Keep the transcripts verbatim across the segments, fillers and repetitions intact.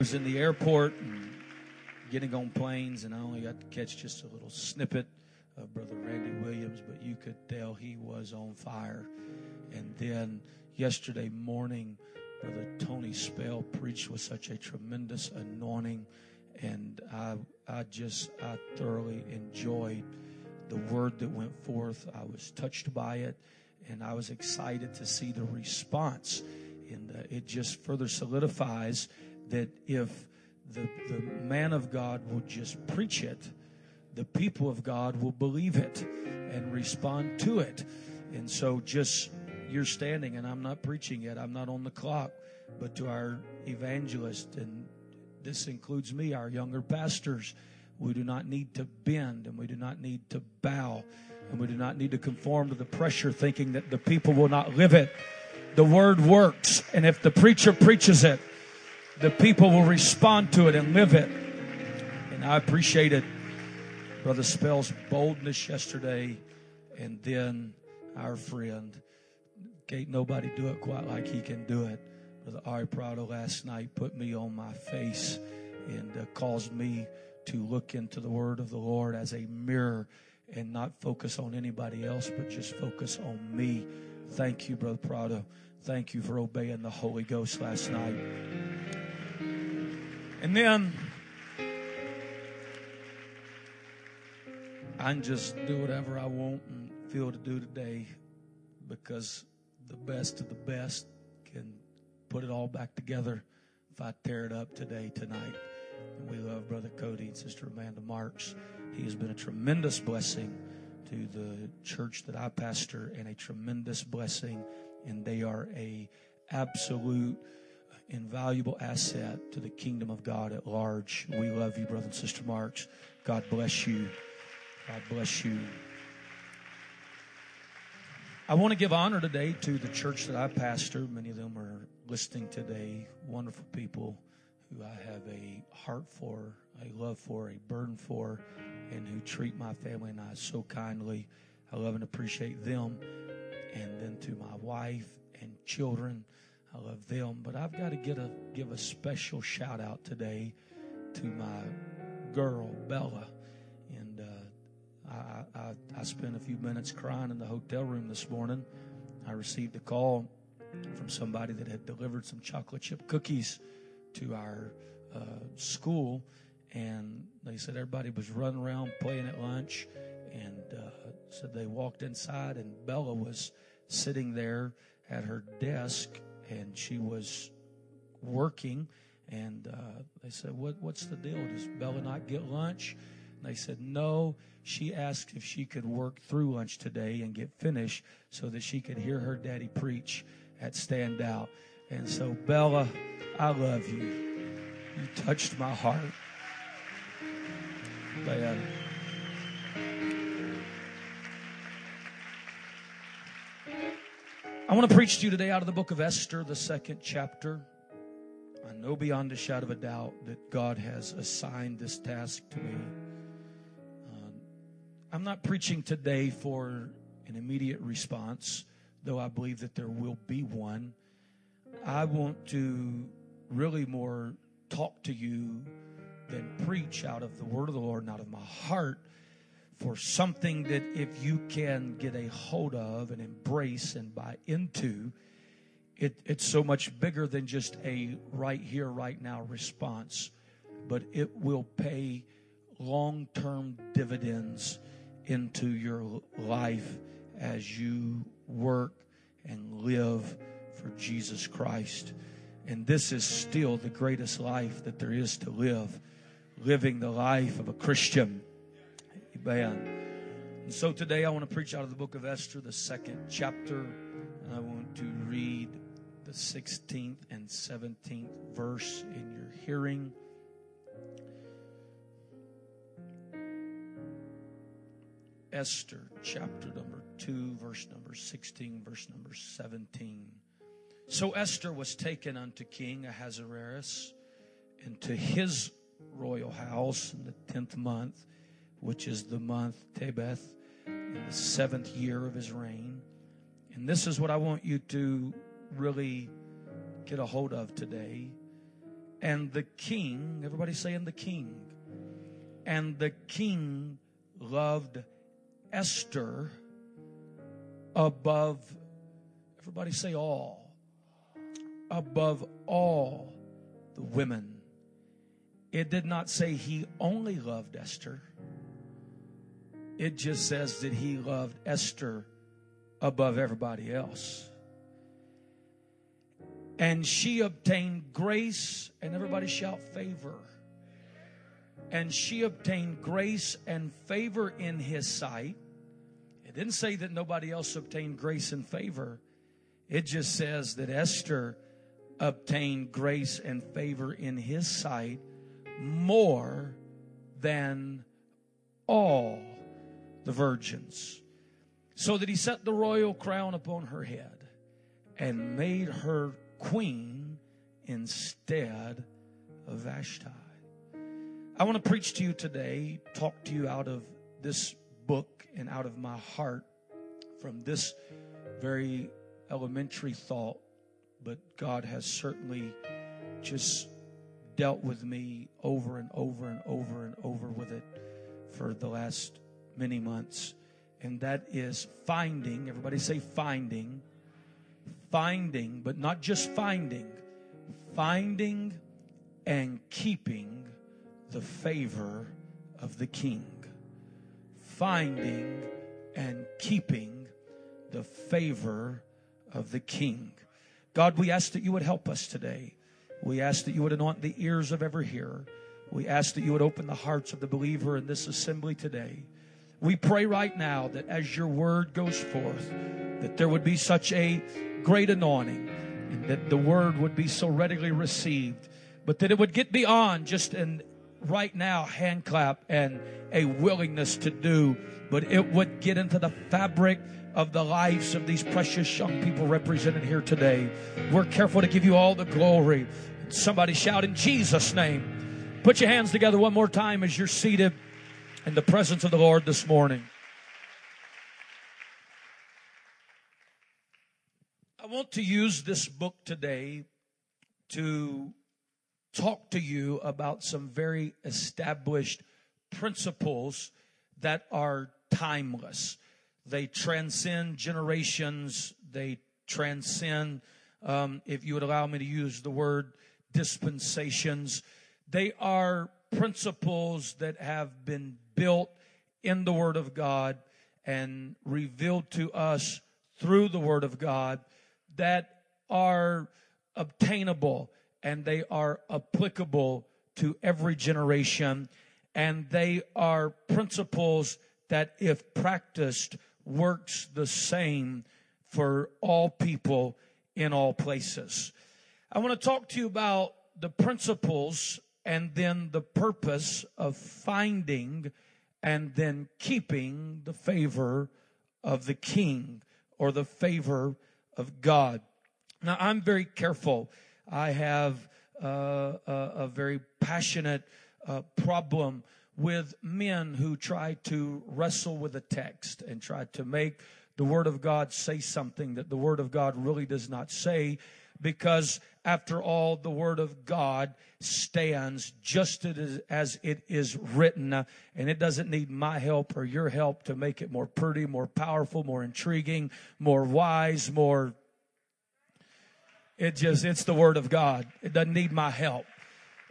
was in the airport and getting on planes, and I only got to catch just a little snippet of Brother Randy Williams, but you could tell he was on fire. And then yesterday morning, Brother Tony Spell preached with such a tremendous anointing, and I, I just, I thoroughly enjoyed the word that went forth. I was touched by it, and I was excited to see the response. And uh, it just further solidifies that if the, the man of God will just preach it, the people of God will believe it and respond to it. And so just, you're standing, and I'm not preaching yet. I'm not on the clock. But to our evangelists, and this includes me, our younger pastors, we do not need to bend, and we do not need to bow, and we do not need to conform to the pressure thinking that the people will not live it. The word works, and if the preacher preaches it, the people will respond to it and live it. And I appreciated Brother Spell's boldness yesterday, and then our friend, can't nobody do it quite like he can do it. Brother Ari Prado last night put me on my face and uh, caused me to look into the word of the Lord as a mirror and not focus on anybody else, but just focus on me. Thank you, Brother Prado. Thank you for obeying the Holy Ghost last night. And then I can just do whatever I want and feel to do today, because the best of the best can put it all back together if I tear it up today, tonight. And we love Brother Cody and Sister Amanda Marks. He has been a tremendous blessing to the church that I pastor, and a tremendous blessing, and they are a absolute invaluable asset to the kingdom of God at large. We love you, Brother and Sister Marks. God bless you. God bless you. I want to give honor today to the church that I pastor. Many of them are listening today, wonderful people who I have a heart for, a love for, a burden for, and who treat my family and I so kindly. I love and appreciate them. And then to my wife and children, I love them. But I've got to get a, give a special shout out today to my girl, Bella. And uh, I, I, I spent a few minutes crying in the hotel room this morning. I received a call from somebody that had delivered some chocolate chip cookies to our uh, school, and they said everybody was running around playing at lunch, and uh, so they walked inside, and Bella was sitting there at her desk, and she was working, and uh, they said, what, what's the deal? Does Bella not get lunch? And they said, no. She asked if she could work through lunch today and get finished so that she could hear her daddy preach at Stand Out. And so, Bella, I love you. You touched my heart. Bella. I want to preach to you today out of the book of Esther, the second chapter. I know beyond a shadow of a doubt that God has assigned this task to me. I'm not preaching today for an immediate response, though I believe that there will be one. I want to really more talk to you than preach out of the word of the Lord and out of my heart for something that if you can get a hold of and embrace and buy into, it, it's so much bigger than just a right here, right now response. But it will pay long-term dividends into your life as you work and live for Jesus Christ. And this is still the greatest life that there is to live, living the life of a Christian. Amen. And so today I want to preach out of the book of Esther, the second chapter, and I want to read the sixteenth and seventeenth verse in your hearing. Esther, chapter number two, verse number sixteen, verse number seventeen. So Esther was taken unto King Ahasuerus into his royal house in the tenth month, which is the month Tebeth, in the seventh year of his reign. And this is what I want you to really get a hold of today. And the king, everybody saying the king. And the king loved Esther above, everybody say all, above all the women. It did not say he only loved Esther. It just says that he loved Esther above everybody else. And she obtained grace, and everybody shout favor. And she obtained grace and favor in his sight. It didn't say that nobody else obtained grace and favor. It just says that Esther obtained grace and favor in his sight more than all the virgins. So that he set the royal crown upon her head and made her queen instead of Vashti. I want to preach to you today, talk to you out of this book and out of my heart from this very elementary thought, but God has certainly just dealt with me over and over and over and over with it for the last many months, and that is finding, everybody say finding, finding, but not just finding, finding and keeping the favor of the king. Finding and keeping the favor of the king. God, we ask that you would help us today. We ask that you would anoint the ears of every hearer. We ask that you would open the hearts of the believer in this assembly today. We pray right now that as your word goes forth, that there would be such a great anointing, and that the word would be so readily received, but that it would get beyond just an right now hand clap and a willingness to do, but it would get into the fabric of the lives of these precious young people represented here today. We're careful to give you all the glory. Somebody shout in Jesus' name. Put your hands together one more time as you're seated in the presence of the Lord this morning. I want to use this book today to talk to you about some very established principles that are timeless. They transcend generations. They transcend, um, if you would allow me to use the word, dispensations. They are principles that have been built in the Word of God and revealed to us through the Word of God that are obtainable, and they are applicable to every generation, and they are principles that, if practiced, works the same for all people in all places. I want to talk to you about the principles and then the purpose of finding and then keeping the favor of the king or the favor of God. Now, I'm very careful. I have uh, a, a very passionate uh, problem with men who try to wrestle with a text and try to make the Word of God say something that the Word of God really does not say, because after all, the Word of God stands just as it is written, and it doesn't need my help or your help to make it more pretty, more powerful, more intriguing, more wise, more... It just, it's the Word of God. It doesn't need my help.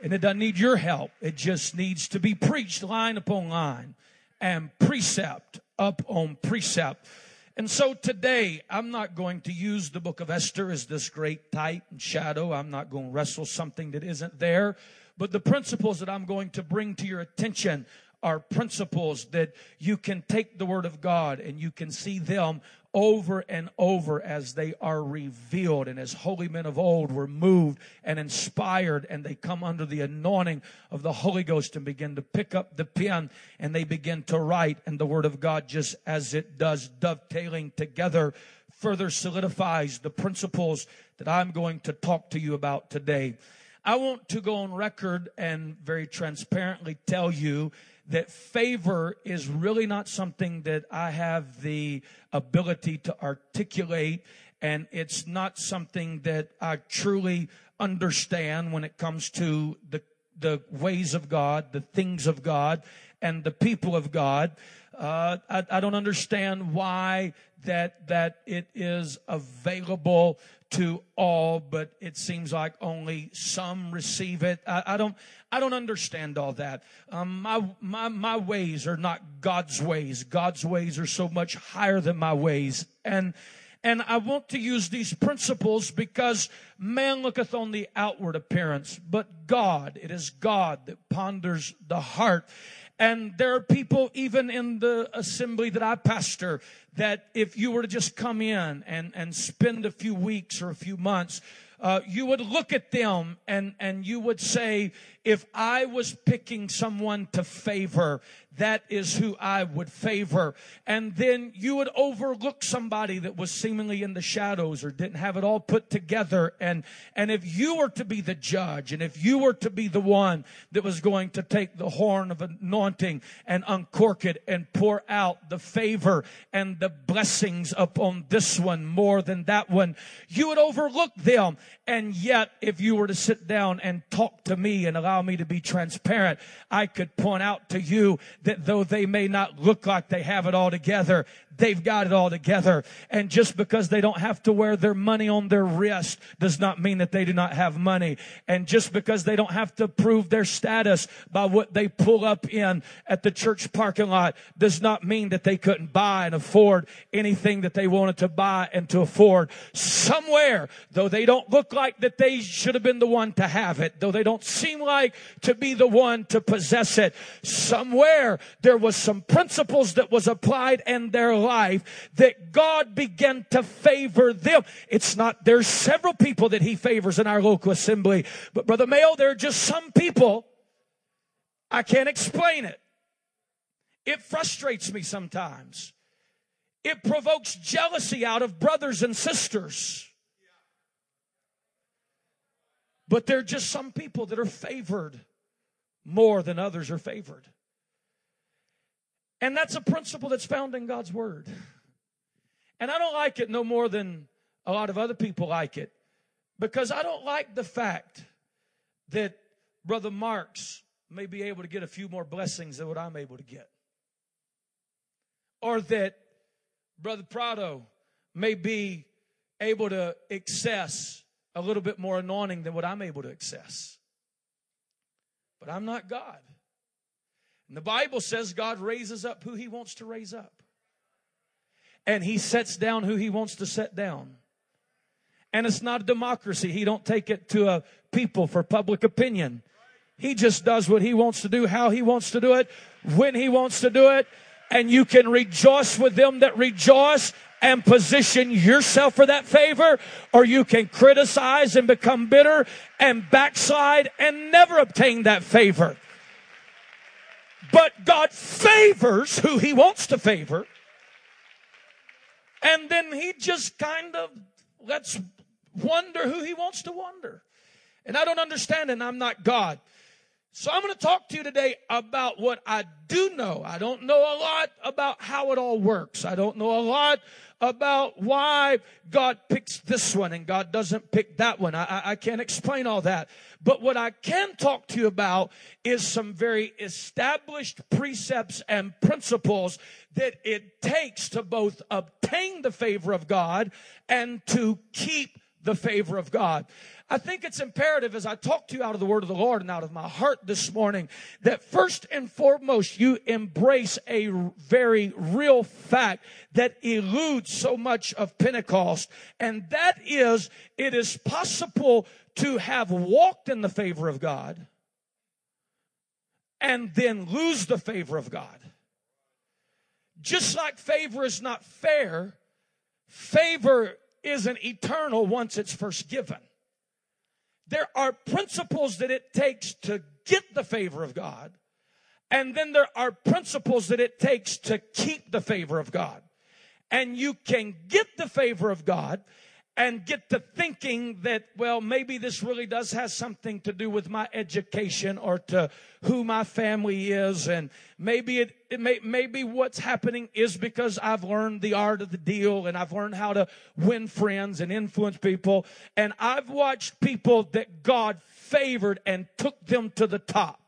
And it doesn't need your help. It just needs to be preached line upon line and precept up on precept. And so today, I'm not going to use the book of Esther as this great type and shadow. I'm not going to wrestle something that isn't there. But the principles that I'm going to bring to your attention are principles that you can take the Word of God and you can see them over and over as they are revealed, and as holy men of old were moved and inspired, and they come under the anointing of the Holy Ghost and begin to pick up the pen and they begin to write, and the Word of God, just as it does, dovetailing together, further solidifies the principles that I'm going to talk to you about today. I want to go on record and very transparently tell you that favor is really not something that I have the ability to articulate and it's not something that I truly understand when it comes to the the ways of God, the things of God, and the people of God. Uh, I, I don't understand why that that it is available to all, but it seems like only some receive it. I, I don't. I don't understand all that. Um, my my my ways are not God's ways. God's ways are so much higher than my ways, and. And I want to use these principles because man looketh on the outward appearance, but God, it is God that ponders the heart. And there are people even in the assembly that I pastor that if you were to just come in and, and spend a few weeks or a few months, uh, you would look at them and, and you would say, if I was picking someone to favor, that is who I would favor. And then you would overlook somebody that was seemingly in the shadows or didn't have it all put together. And, and if you were to be the judge, and if you were to be the one that was going to take the horn of anointing and uncork it and pour out the favor and the blessings upon this one more than that one, you would overlook them. And yet, if you were to sit down and talk to me and allow me to be transparent, I could point out to you that though they may not look like they have it all together, they've got it all together. And just because they don't have to wear their money on their wrist does not mean that they do not have money. And just because they don't have to prove their status by what they pull up in at the church parking lot does not mean that they couldn't buy and afford anything that they wanted to buy and to afford. Somewhere, though they don't look like that they should have been the one to have it, though they don't seem like to be the one to possess it, somewhere there was some principles that was applied in their life that God began to favor them. It's not, there's several people that he favors in our local assembly, but Brother Mayo, there are just some people, I can't explain it. It frustrates me sometimes. It provokes jealousy out of brothers and sisters. But there are just some people that are favored more than others are favored. And that's a principle that's found in God's Word. And I don't like it no more than a lot of other people like it, because I don't like the fact that Brother Marks may be able to get a few more blessings than what I'm able to get. Or that Brother Prado may be able to access a little bit more anointing than what I'm able to access. But I'm not God. And the Bible says God raises up who he wants to raise up. And he sets down who he wants to set down. And it's not a democracy. He don't take it to a people for public opinion. He just does what he wants to do, how he wants to do it, when he wants to do it. And you can rejoice with them that rejoice and position yourself for that favor, or you can criticize and become bitter and backslide and never obtain that favor. But God favors who he wants to favor, and then he just kind of lets wonder who he wants to wonder. And I don't understand, and I'm not God. So I'm going to talk to you today about what I do know. I don't know a lot about how it all works. I don't know a lot about why God picks this one and God doesn't pick that one. I, I can't explain all that. But what I can talk to you about is some very established precepts and principles that it takes to both obtain the favor of God and to keep the favor of God. I think it's imperative, as I talk to you out of the word of the Lord and out of my heart this morning, that first and foremost you embrace a very real fact that eludes so much of Pentecost, and that is, it is possible to have walked in the favor of God and then lose the favor of God. Just like favor is not fair, favor isn't eternal once it's first given. There are principles that it takes to get the favor of God, and then there are principles that it takes to keep the favor of God. And you can get the favor of God, and get to thinking that, well, maybe this really does have something to do with my education or to who my family is. And maybe it, it may, maybe what's happening is because I've learned the art of the deal and I've learned how to win friends and influence people. And I've watched people that God favored and took them to the top.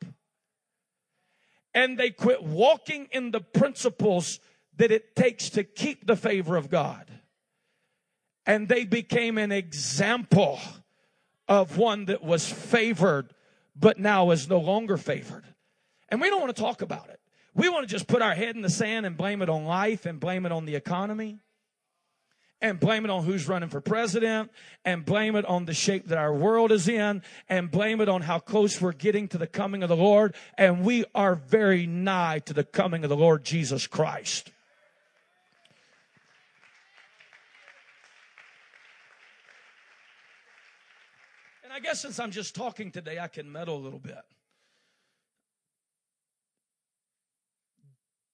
And they quit walking in the principles that it takes to keep the favor of God. And they became an example of one that was favored, but now is no longer favored. And we don't want to talk about it. We want to just put our head in the sand and blame it on life and blame it on the economy and blame it on who's running for president and blame it on the shape that our world is in and blame it on how close we're getting to the coming of the Lord. And we are very nigh to the coming of the Lord Jesus Christ. I guess since I'm just talking today, I can meddle a little bit.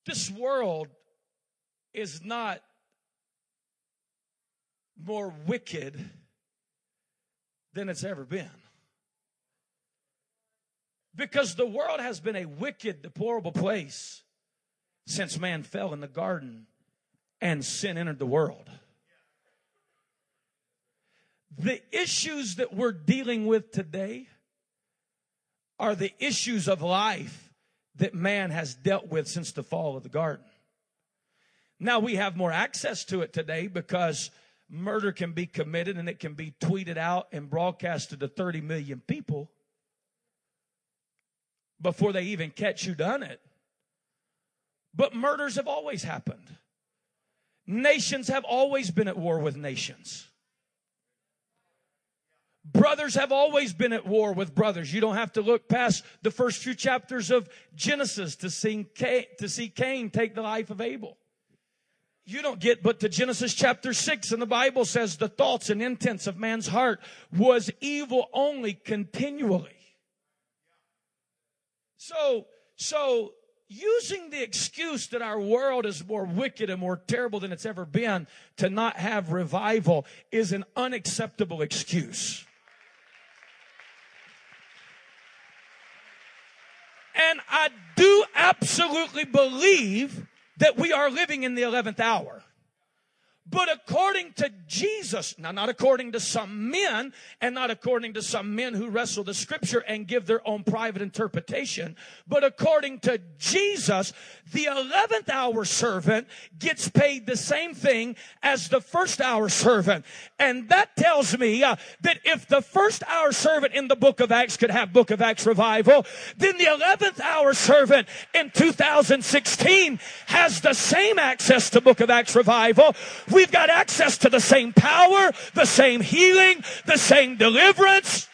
This world is not more wicked than it's ever been. Because the world has been a wicked, deplorable place since man fell in the garden and sin entered the world. The issues that we're dealing with today are the issues of life that man has dealt with since the fall of the garden. Now we have more access to it today because murder can be committed and it can be tweeted out and broadcasted to thirty million people before they even catch who done it. But murders have always happened. Nations have always been at war with nations. Brothers have always been at war with brothers. You don't have to look past the first few chapters of Genesis to see Cain, to see Cain take the life of Abel. You don't get but to Genesis chapter six, and the Bible says the thoughts and intents of man's heart was evil only continually. So, so using the excuse that our world is more wicked and more terrible than it's ever been to not have revival is an unacceptable excuse. And I do absolutely believe that we are living in the eleventh hour. But according to Jesus, now not according to some men, and not according to some men who wrestle the scripture and give their own private interpretation, but according to Jesus, the eleventh hour servant gets paid the same thing as the first hour servant. And that tells me uh, that if the first hour servant in the book of Acts could have book of Acts revival, then the eleventh hour servant in two thousand sixteen has the same access to book of Acts revival. We've got access to the same power, the same healing, the same deliverance.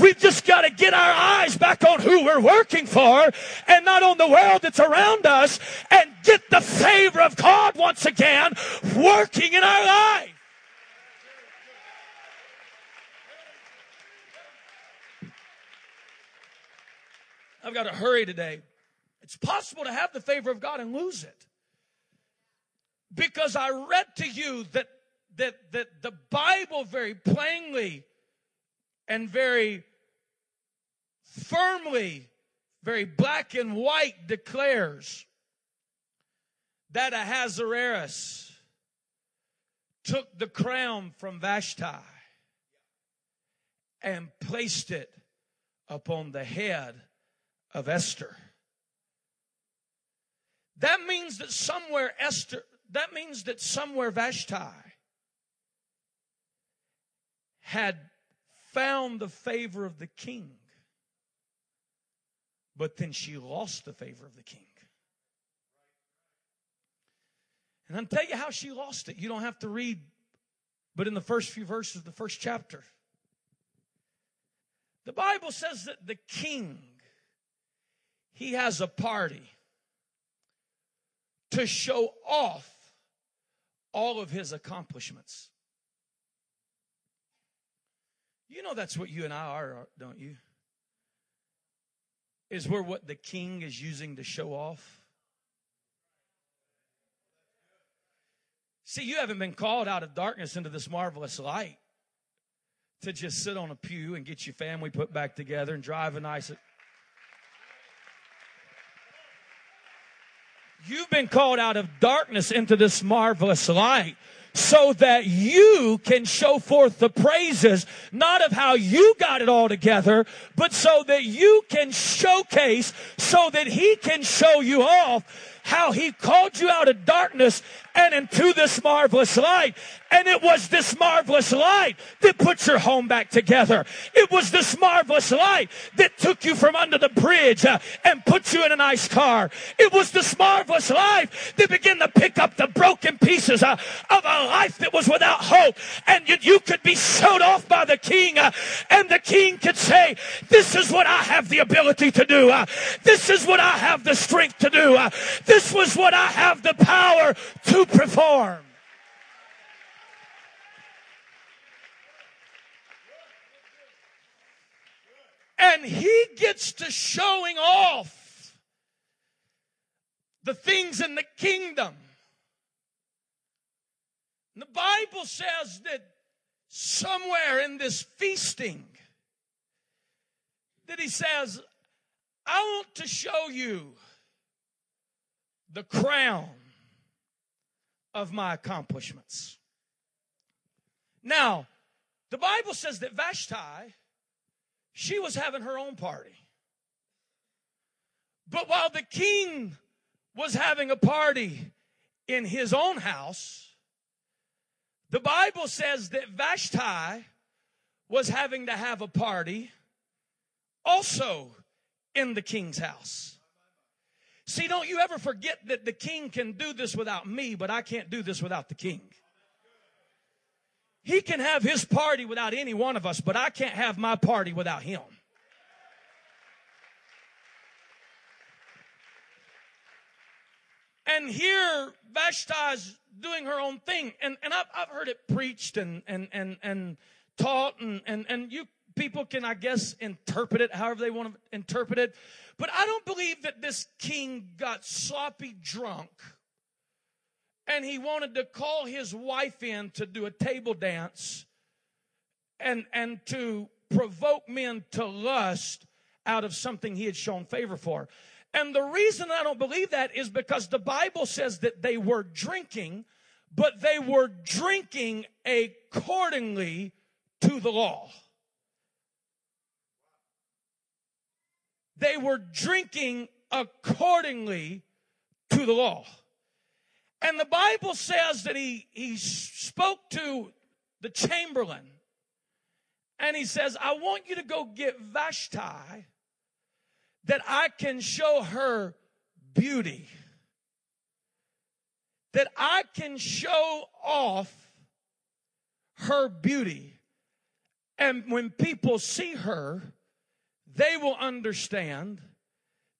We've just got to get our eyes back on who we're working for and not on the world that's around us and get the favor of God once again working in our life. I've got to hurry today. It's possible to have the favor of God and lose it. Because I read to you that, that that the Bible very plainly and very firmly, very black and white declares that Ahasuerus took the crown from Vashti and placed it upon the head of Esther. That means that somewhere Esther... That means that somewhere Vashti had found the favor of the king, but then she lost the favor of the king. And I'll tell you how she lost it. You don't have to read, but in the first few verses of the first chapter, the Bible says that the king, he has a party to show off all of his accomplishments. You know that's what you and I are, don't you? Is where what the king is using to show off. See, you haven't been called out of darkness into this marvelous light to just sit on a pew and get your family put back together and drive a nice... You've been called out of darkness into this marvelous light so that you can show forth the praises, not of how you got it all together, but so that you can showcase, so that he can show you off how he called you out of darkness and into this marvelous light. And it was this marvelous light that put your home back together. It was this marvelous light that took you from under the bridge uh, and put you in a nice car. It was this marvelous light that began to pick up the broken pieces uh, of a life that was without hope. And you, you could be showed off by the king. Uh, and the king could say, this is what I have the ability to do. Uh, this is what I have the strength to do. Uh, this was what I have the power to perform. And he gets to showing off the things in the kingdom. And the Bible says that somewhere in this feasting, that he says, I want to show you the crown of my accomplishments. Now, the Bible says that Vashti, she was having her own party. But while the king was having a party in his own house, the Bible says that Vashti was having to have a party also in the king's house. See, don't you ever forget that the king can do this without me, but I can't do this without the king. He can have his party without any one of us, but I can't have my party without him. And here Vashti's doing her own thing. And, and I've, I've heard it preached and, and, and, and taught, and, and, and you people can, I guess, interpret it however they want to interpret it. But I don't believe that this king got sloppy drunk and he wanted to call his wife in to do a table dance and, and to provoke men to lust out of something he had shown favor for. And the reason I don't believe that is because the Bible says that they were drinking, but they were drinking accordingly to the law. They were drinking accordingly to the law. And the Bible says that he, he spoke to the chamberlain. And he says, I want you to go get Vashti that I can show her beauty. That I can show off her beauty. And when people see her, they will understand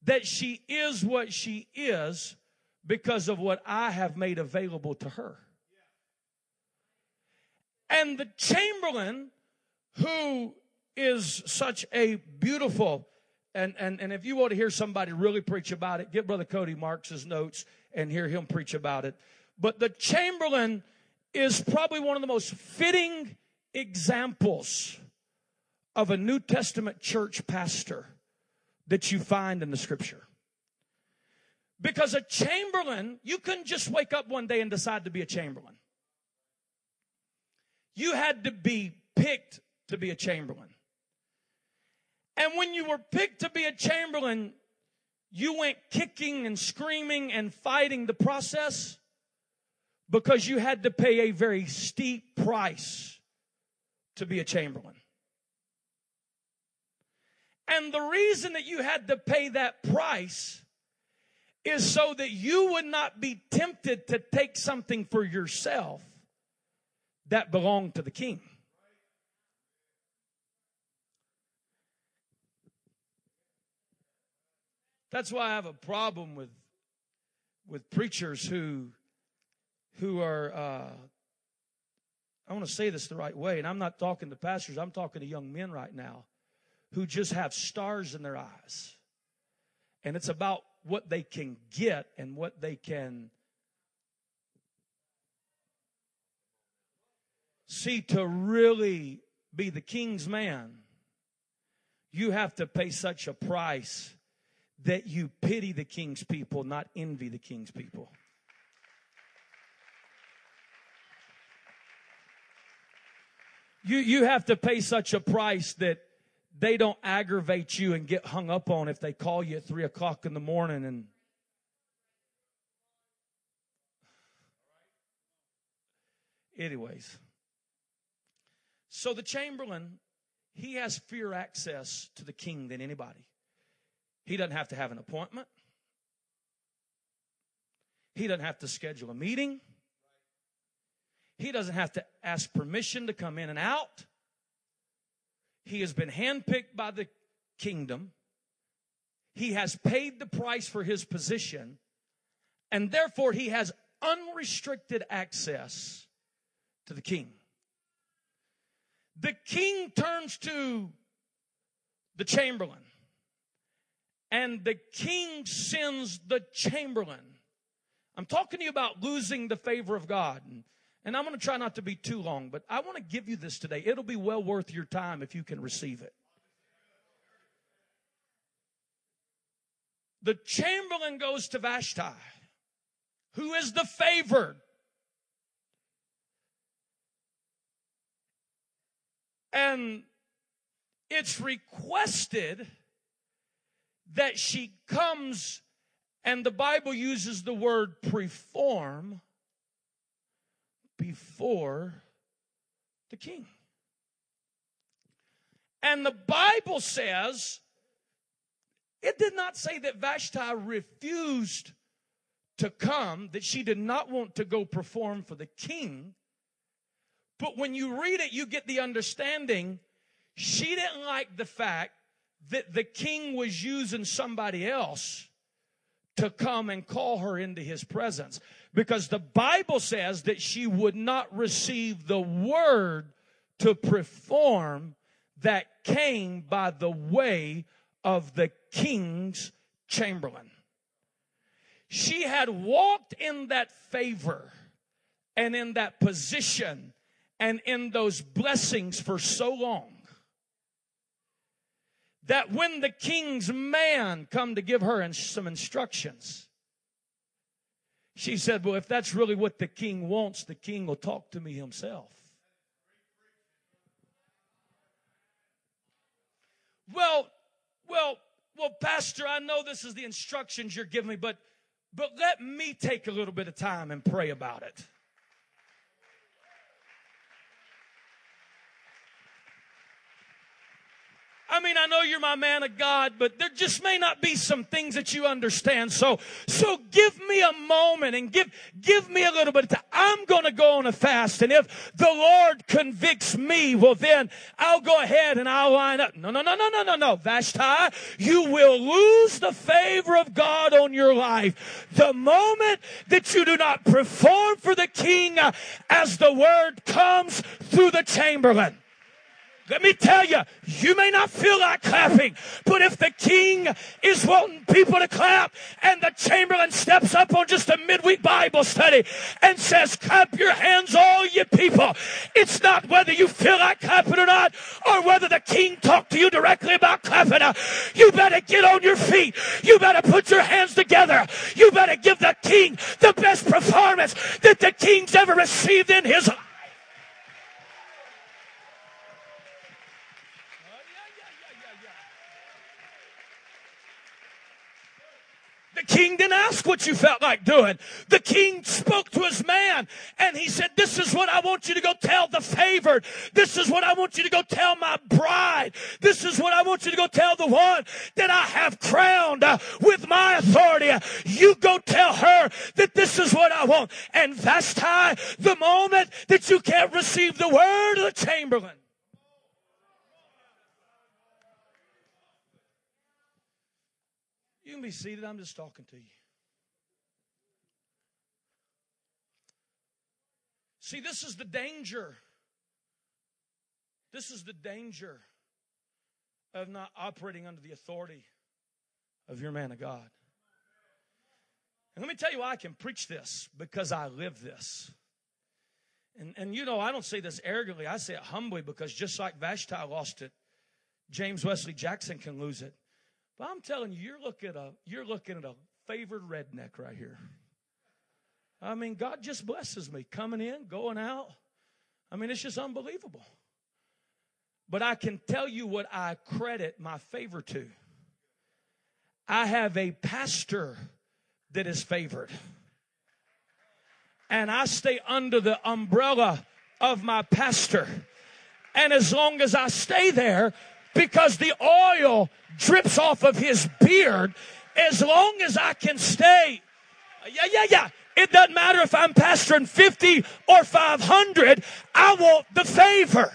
that she is what she is because of what I have made available to her. And the chamberlain, who is such a beautiful, and, and, and if you want to hear somebody really preach about it, get Brother Cody Marks' notes and hear him preach about it. But the chamberlain is probably one of the most fitting examples of a New Testament church pastor that you find in the scripture. Because a chamberlain, you couldn't just wake up one day and decide to be a chamberlain. You had to be picked to be a chamberlain. And when you were picked to be a chamberlain, you went kicking and screaming and fighting the process because you had to pay a very steep price to be a chamberlain. And the reason that you had to pay that price is so that you would not be tempted to take something for yourself that belonged to the king. That's why I have a problem with with preachers who who are, uh, I want to say this the right way, and I'm not talking to pastors, I'm talking to young men right now, who just have stars in their eyes. And it's about what they can get and what they can See, to really be the king's man, you have to pay such a price that you pity the king's people, not envy the king's people. You you have to pay such a price that they don't aggravate you and get hung up on if they call you at three o'clock in the morning and anyways. So the chamberlain, he has fear access to the king than anybody. He doesn't have to have an appointment. He doesn't have to schedule a meeting. He doesn't have to ask permission to come in and out. He has been handpicked by the kingdom. He has paid the price for his position. And therefore, he has unrestricted access to the king. The king turns to the chamberlain. And the king sends the chamberlain. I'm talking to you about losing the favor of God. And, and I'm going to try not to be too long, but I want to give you this today. It'll be well worth your time if you can receive it. The chamberlain goes to Vashti, who is the favored. And it's requested that she comes, and the Bible uses the word perform before the king. And the Bible says, it did not say that Vashti refused to come, that she did not want to go perform for the king. But when you read it, you get the understanding she didn't like the fact that the king was using somebody else to come and call her into his presence. Because the Bible says that she would not receive the word to perform that came by the way of the king's chamberlain. She had walked in that favor and in that position and in those blessings for so long, that when the king's man come to give her some instructions, she said, well, if that's really what the king wants, the king will talk to me himself. Well, well, well, Pastor, I know this is the instructions you're giving me, but, but let me take a little bit of time and pray about it. I mean, I know you're my man of God, but there just may not be some things that you understand. So, so give me a moment and give, give me a little bit of time. I'm going to go on a fast. And if the Lord convicts me, well, then I'll go ahead and I'll line up. No, no, no, no, no, no, no. Vashti, you will lose the favor of God on your life the moment that you do not perform for the king as the word comes through the chamberlain. Let me tell you, you may not feel like clapping, but if the king is wanting people to clap and the chamberlain steps up on just a midweek Bible study and says, clap your hands, all you people, it's not whether you feel like clapping or not or whether the king talked to you directly about clapping. You better get on your feet. You better put your hands together. You better give the king the best performance that the king's ever received in his life. The king didn't ask what you felt like doing. The king spoke to his man and he said, this is what I want you to go tell the favored. This is what I want you to go tell my bride. This is what I want you to go tell the one that I have crowned uh, with my authority. You go tell her that this is what I want. And Vashti, the moment that you can't receive the word of the chamberlain, you can be seated. I'm just talking to you. See, this is the danger. This is the danger of not operating under the authority of your man of God. And let me tell you why I can preach this, because I live this. And, and you know, I don't say this arrogantly. I say it humbly, because just like Vashti lost it, James Wesley Jackson can lose it. But I'm telling you, you're looking at a, you're looking at a favored redneck right here. I mean, God just blesses me, coming in, going out. I mean, it's just unbelievable. But I can tell you what I credit my favor to. I have a pastor that is favored. And I stay under the umbrella of my pastor. And as long as I stay there, because the oil drips off of his beard, as long as I can stay, yeah, yeah, yeah. It doesn't matter if I'm pastoring fifty or five hundred. I want the favor.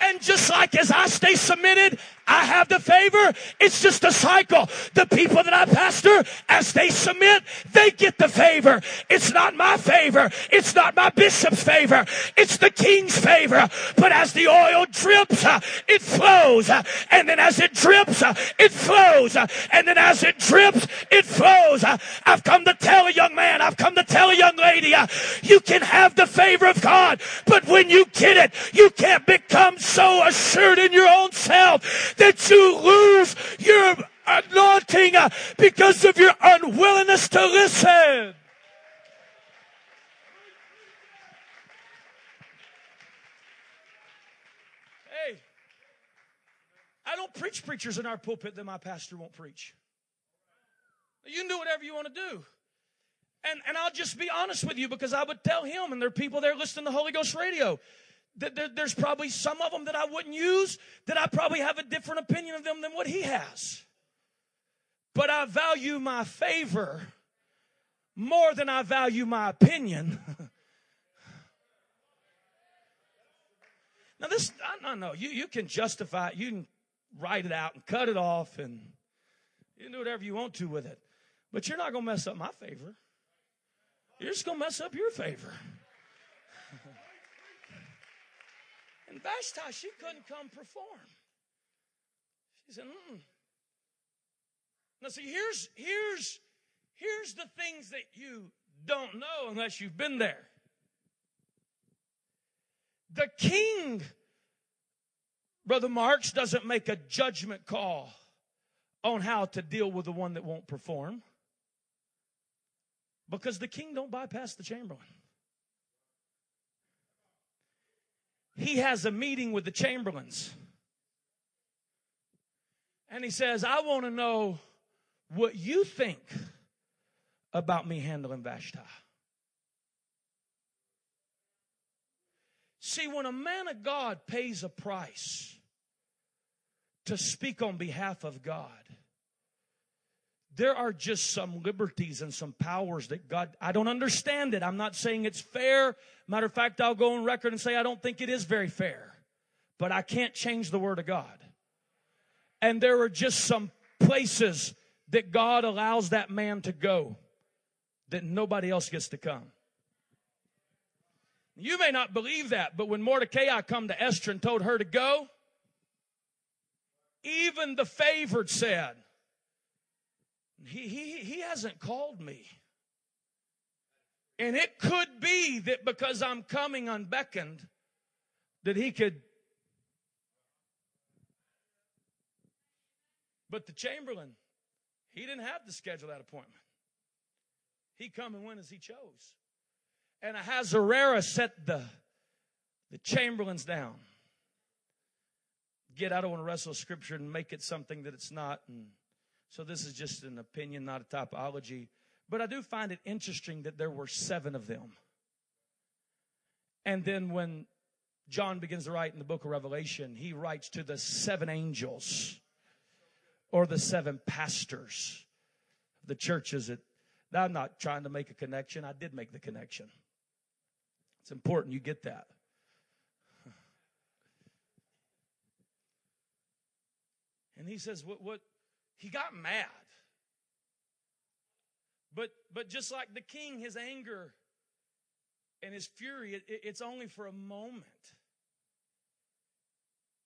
And just like as I stay submitted, I have the favor. It's just a cycle. The people that I pastor, as they submit, they get the favor. It's not my favor. It's not my bishop's favor. It's the king's favor. But as the oil drips, it flows. And then as it drips, it flows. And then as it drips, it flows. I've come to tell a young man, I've come to tell a young lady, you can have the favor of God, but when you get it, you can't become so assured in your own self that you lose your anointing because of your unwillingness to listen. Hey, I don't preach preachers in our pulpit that my pastor won't preach. You can do whatever you want to do. And, and I'll just be honest with you, because I would tell him, and there are people there listening to Holy Ghost Radio, there's probably some of them that I wouldn't use, that I probably have a different opinion of them than what he has. But I value my favor more than I value my opinion. Now this, I don't know, you, you can justify it. You can write it out and cut it off, and you can do whatever you want to with it. But you're not going to mess up my favor. You're just going to mess up your favor. And Vashti, she couldn't come perform. She said, mm-mm. Now see, here's, here's, here's the things that you don't know unless you've been there. The king, Brother Marks, doesn't make a judgment call on how to deal with the one that won't perform, because the king don't bypass the chamberlain. He has a meeting with the chamberlains. And he says, I want to know what you think about me handling Vashti. See, when a man of God pays a price to speak on behalf of God, there are just some liberties and some powers that God, I don't understand it. I'm not saying it's fair. Matter of fact, I'll go on record and say I don't think it is very fair. But I can't change the word of God. And there are just some places that God allows that man to go that nobody else gets to come. You may not believe that, but when Mordecai come to Esther and told her to go, even the favored said, He, he, he hasn't called me. And it could be that because I'm coming unbeckoned, that he could. But the chamberlain, he didn't have to schedule that appointment. He come and went as he chose. And Ahasuerus set the, the chamberlains down. Get, I don't want to wrestle scripture and make it something that it's not, and so this is just an opinion, not a typology. But I do find it interesting that there were seven of them. And then when John begins to write in the book of Revelation, he writes to the seven angels or the seven pastors of the churches. That, I'm not trying to make a connection. I did make the connection. It's important you get that. And he says, what, what? He got mad. But but just like the king, his anger and his fury, it, it's only for a moment.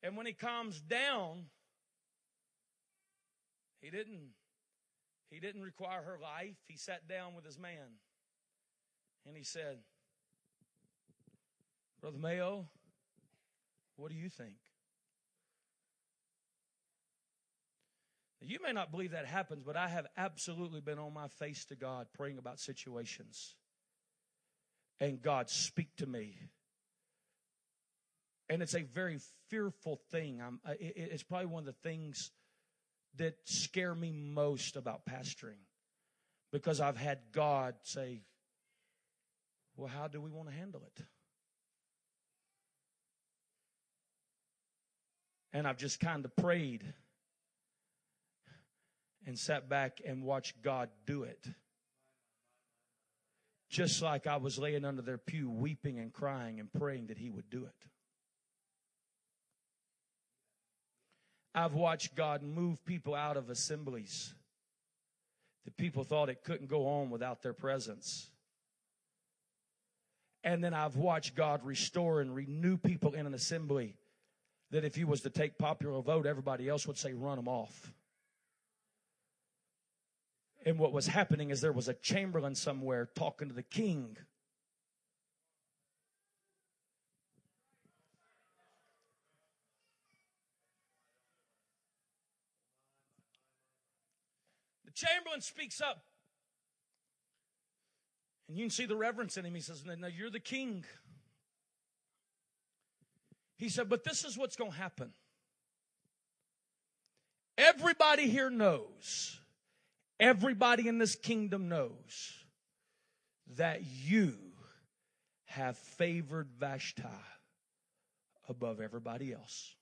And when he calms down, he didn't, he didn't require her life. He sat down with his man and he said, Brother Mayo, what do you think? You may not believe that happens, but I have absolutely been on my face to God praying about situations. And God, speak to me. And it's a very fearful thing. I'm, it's probably one of the things that scare me most about pastoring. Because I've had God say, well, how do we want to handle it? And I've just kind of prayed and sat back and watched God do it. Just like I was laying under their pew weeping and crying and praying that he would do it. I've watched God move people out of assemblies that people thought it couldn't go on without their presence. And then I've watched God restore and renew people in an assembly that if you was to take popular vote, everybody else would say, run them off. And what was happening is there was a chamberlain somewhere talking to the king. The chamberlain speaks up. And you can see the reverence in him. He says, no, you're the king. He said, but this is what's going to happen. Everybody here knows. Everybody in this kingdom knows that you have favored Vashti above everybody else.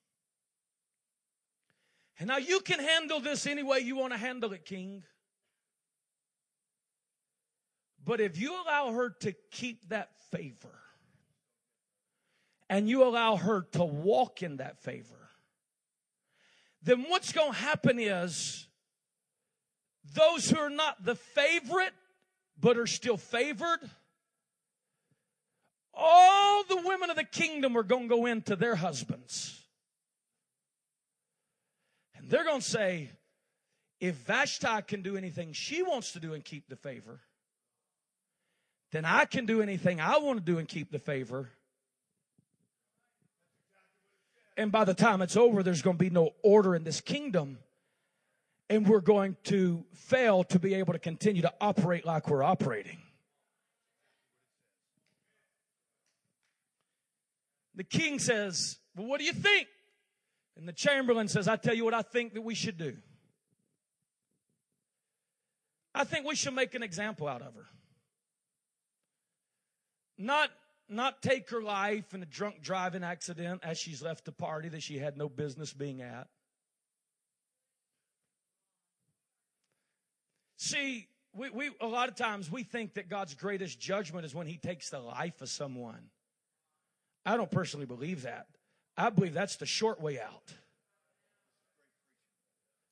And now you can handle this any way you want to handle it, King. But if you allow her to keep that favor and you allow her to walk in that favor, then what's going to happen is those who are not the favorite, but are still favored, all the women of the kingdom are going to go into their husbands. And they're going to say, if Vashti can do anything she wants to do and keep the favor, then I can do anything I want to do and keep the favor. And by the time it's over, there's going to be no order in this kingdom. And we're going to fail to be able to continue to operate like we're operating. The king says, well, what do you think? And the chamberlain says, I tell you what I think that we should do. I think we should make an example out of her. Not, not take her life in a drunk driving accident as she's left the party that she had no business being at. See, we, we a lot of times we think that God's greatest judgment is when he takes the life of someone. I don't personally believe that. I believe that's the short way out.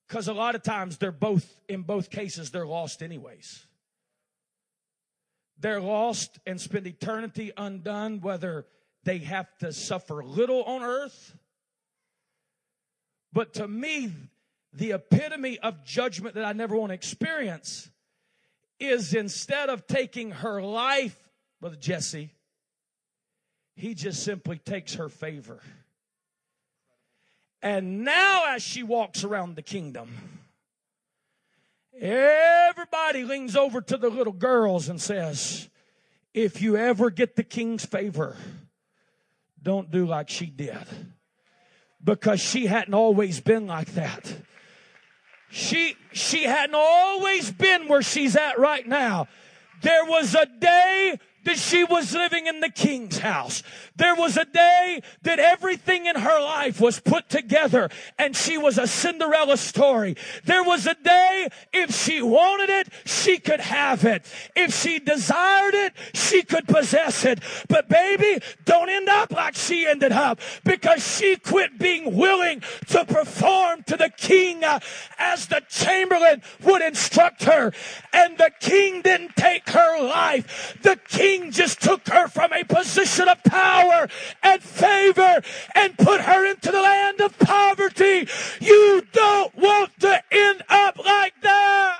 Because a lot of times they're both, in both cases, they're lost anyways. They're lost and spend eternity undone, whether they have to suffer little on earth. But to me, the epitome of judgment that I never want to experience is instead of taking her life, Brother Jesse, he just simply takes her favor. And now as she walks around the kingdom, everybody leans over to the little girls and says, if you ever get the king's favor, don't do like she did. Because she hadn't always been like that. She she hadn't always been where she's at right now. There was a day that she was living in the king's house. There was a day that everything in her life was put together and she was a Cinderella story. There was a day if she wanted it, she could have it. If she desired it, she could possess it. But baby, don't end up like she ended up because she quit being willing to perform to the king uh, as the chamberlain would instruct her. And the king didn't take her life. The king just took her from a position of power and favor and put her into the land of poverty. You don't want to end up like that.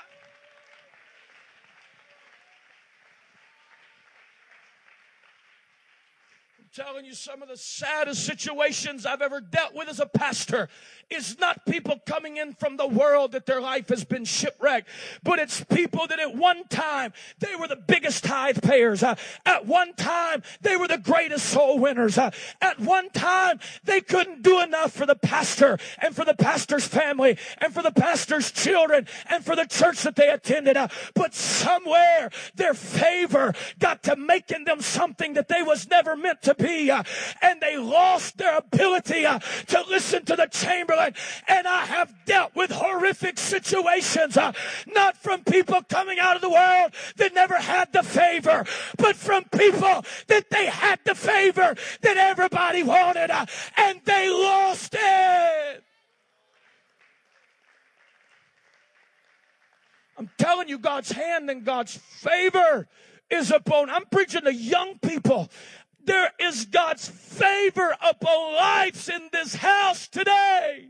I'm telling you, you some of the saddest situations I've ever dealt with as a pastor is not people coming in from the world that their life has been shipwrecked, but it's people that at one time they were the biggest tithe payers. At one time they were the greatest soul winners. At one time they couldn't do enough for the pastor and for the pastor's family and for the pastor's children and for the church that they attended. But somewhere their favor got to making them something that they was never meant to be, uh, and they lost their ability uh, to listen to the Chamberlain. And I have dealt with horrific situations, uh, not from people coming out of the world that never had the favor, but from people that they had the favor that everybody wanted, uh, and they lost it. I'm telling you, God's hand and God's favor is upon. I'm preaching to young people. There is God's favor upon lives in this house today.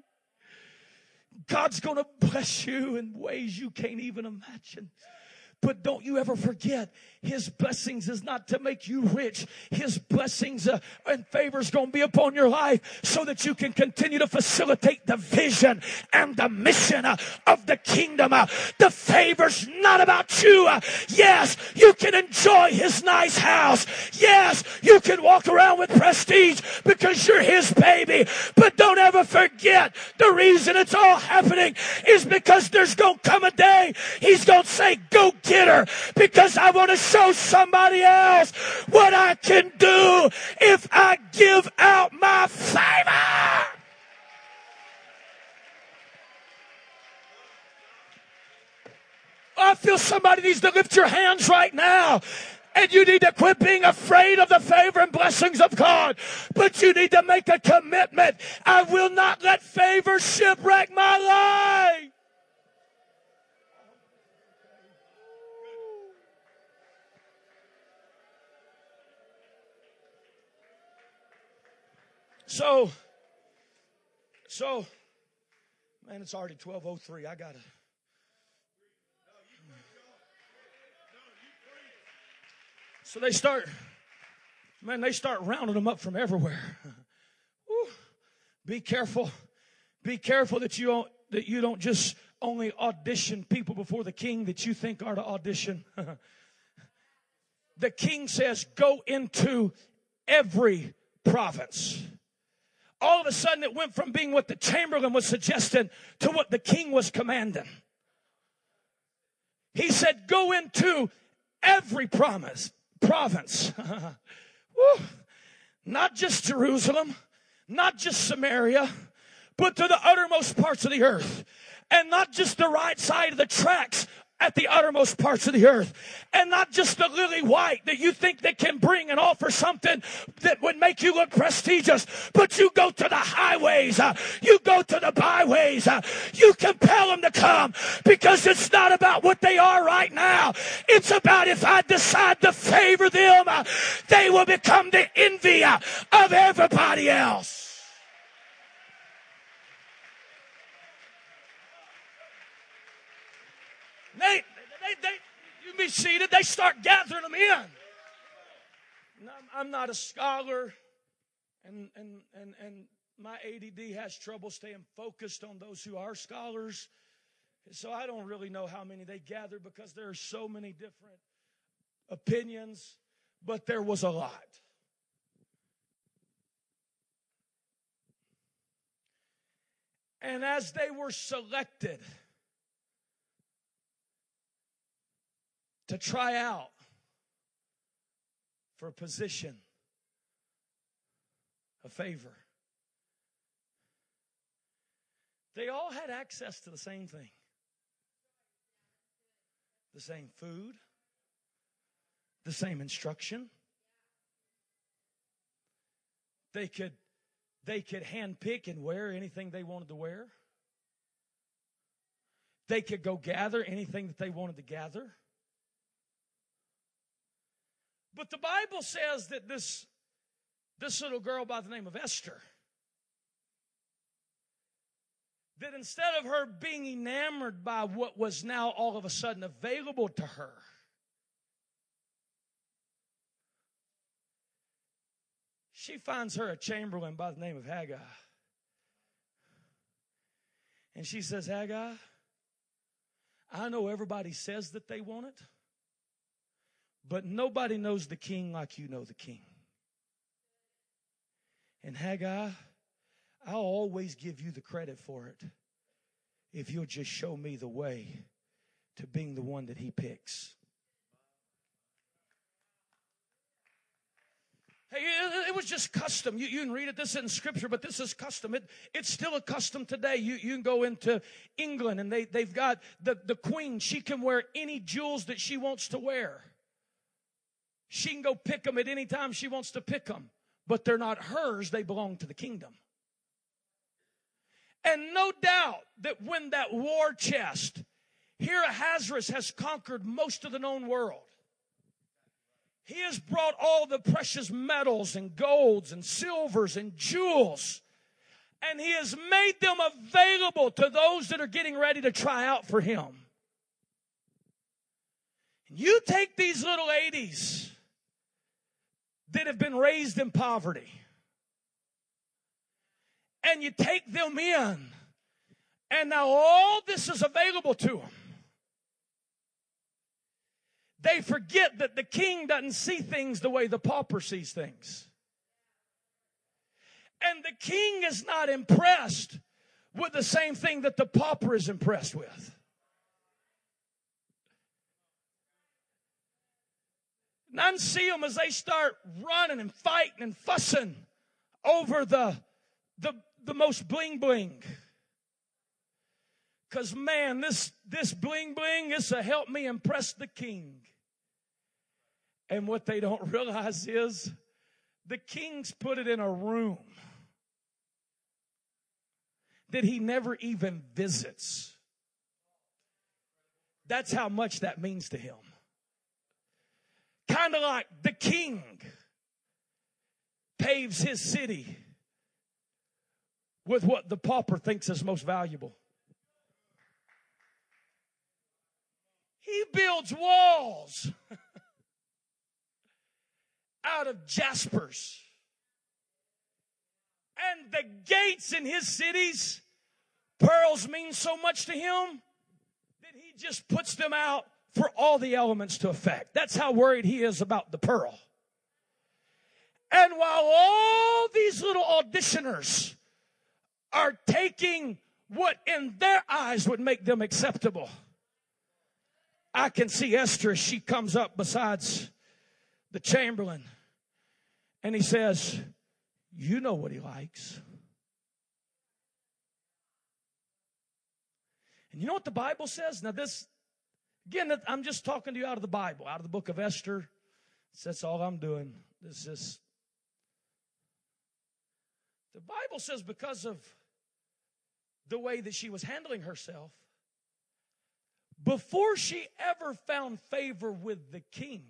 God's going to bless you in ways you can't even imagine. But don't you ever forget, his blessings is not to make you rich. His blessings uh, and favor is going to be upon your life so that you can continue to facilitate the vision and the mission uh, of the kingdom. Uh, the favor's not about you. Uh, yes, you can enjoy his nice house. Yes, you can walk around with prestige because you're his baby. But don't ever forget, the reason it's all happening is because there's going to come a day he's going to say, go get her, because I want to show somebody else what I can do if I give out my favor. I feel somebody needs to lift your hands right now. And you need to quit being afraid of the favor and blessings of God. But you need to make a commitment. I will not let favor shipwreck my life. So, so, man, it's already twelve oh three. I gotta. So they start, man, they start rounding them up from everywhere. Woo. Be careful, be careful that you don't, that you don't just only audition people before the king that you think are to audition. The king says, go into every province. All of a sudden, it went from being what the Chamberlain was suggesting to what the king was commanding. He said, go into every promise, province. Woo. Not just Jerusalem, not just Samaria, but to the uttermost parts of the earth. And not just the right side of the tracks at the uttermost parts of the earth. And not just the lily white that you think that can bring and offer something that would make you look prestigious. But you go to the highways. Uh, you go to the byways. Uh, you compel them to come. Because it's not about what they are right now. It's about if I decide to favor them, uh, they will become the envy uh, of everybody else. They, they, they, you be seated. They start gathering them in. I'm, I'm not a scholar, and and and and my A D D has trouble staying focused on those who are scholars. So I don't really know how many they gathered because there are so many different opinions. But there was a lot. And as they were selected to try out for a position, a favor, they all had access to the same thing. The same food. The same instruction. They could, they could handpick and wear anything they wanted to wear. They could go gather anything that they wanted to gather. But the Bible says that this, this little girl by the name of Esther, that instead of her being enamored by what was now all of a sudden available to her, She finds her a chamberlain by the name of Haggai. And she says, Haggai, I know everybody says that they want it, but nobody knows the king like you know the king. And Haggai, I'll always give you the credit for it if you'll just show me the way to being the one that he picks. Hey, it, it was just custom. You, you can read it. This isn't scripture, but this is custom. It, it's still a custom today. You, you can go into England, and they, they've got the, the queen. She can wear any jewels that she wants to wear. She can go pick them at any time she wants to pick them. But they're not hers. They belong to the kingdom. And no doubt that when that war chest, here Ahasuerus has conquered most of the known world. He has brought all the precious metals and golds and silvers and jewels, and he has made them available to those that are getting ready to try out for him. And you take these little ladies that have been raised in poverty, and you take them in, and now all this is available to them. They forget that the king doesn't see things the way the pauper sees things. And the king is not impressed with the same thing that the pauper is impressed with. And I see them as they start running and fighting and fussing over the, the, the most bling bling. Because, man, this, this bling bling is to help me impress the king. And what they don't realize is the king's put it in a room that he never even visits. That's how much that means to him. Kind of like the king paves his city with what the pauper thinks is most valuable. He builds walls out of jaspers. And the gates in his cities, pearls mean so much to him that he just puts them out for all the elements to affect. That's how worried he is about the pearl. And while all these little auditioners are taking what in their eyes would make them acceptable, I can see Esther as she comes up besides the chamberlain. And he says, you know what he likes. And you know what the Bible says? Now this, again, I'm just talking to you out of the Bible, out of the book of Esther. That's all I'm doing. This is, the Bible says because of the way that she was handling herself, before she ever found favor with the king,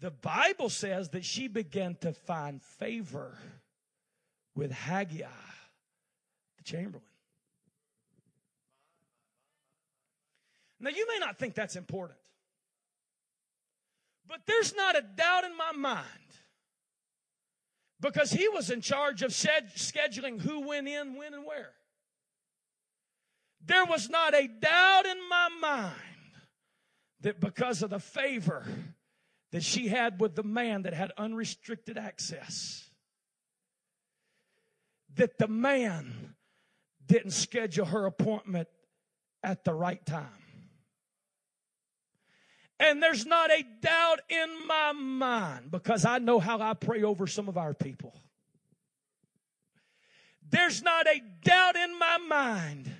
the Bible says that she began to find favor with Haggai, the chamberlain. Now, you may not think that's important, but there's not a doubt in my mind, because he was in charge of scheduling who went in, when, and where. There was not a doubt in my mind that because of the favor that she had with the man that had unrestricted access, that the man didn't schedule her appointment at the right time. And there's not a doubt in my mind, because I know how I pray over some of our people. There's not a doubt in my mind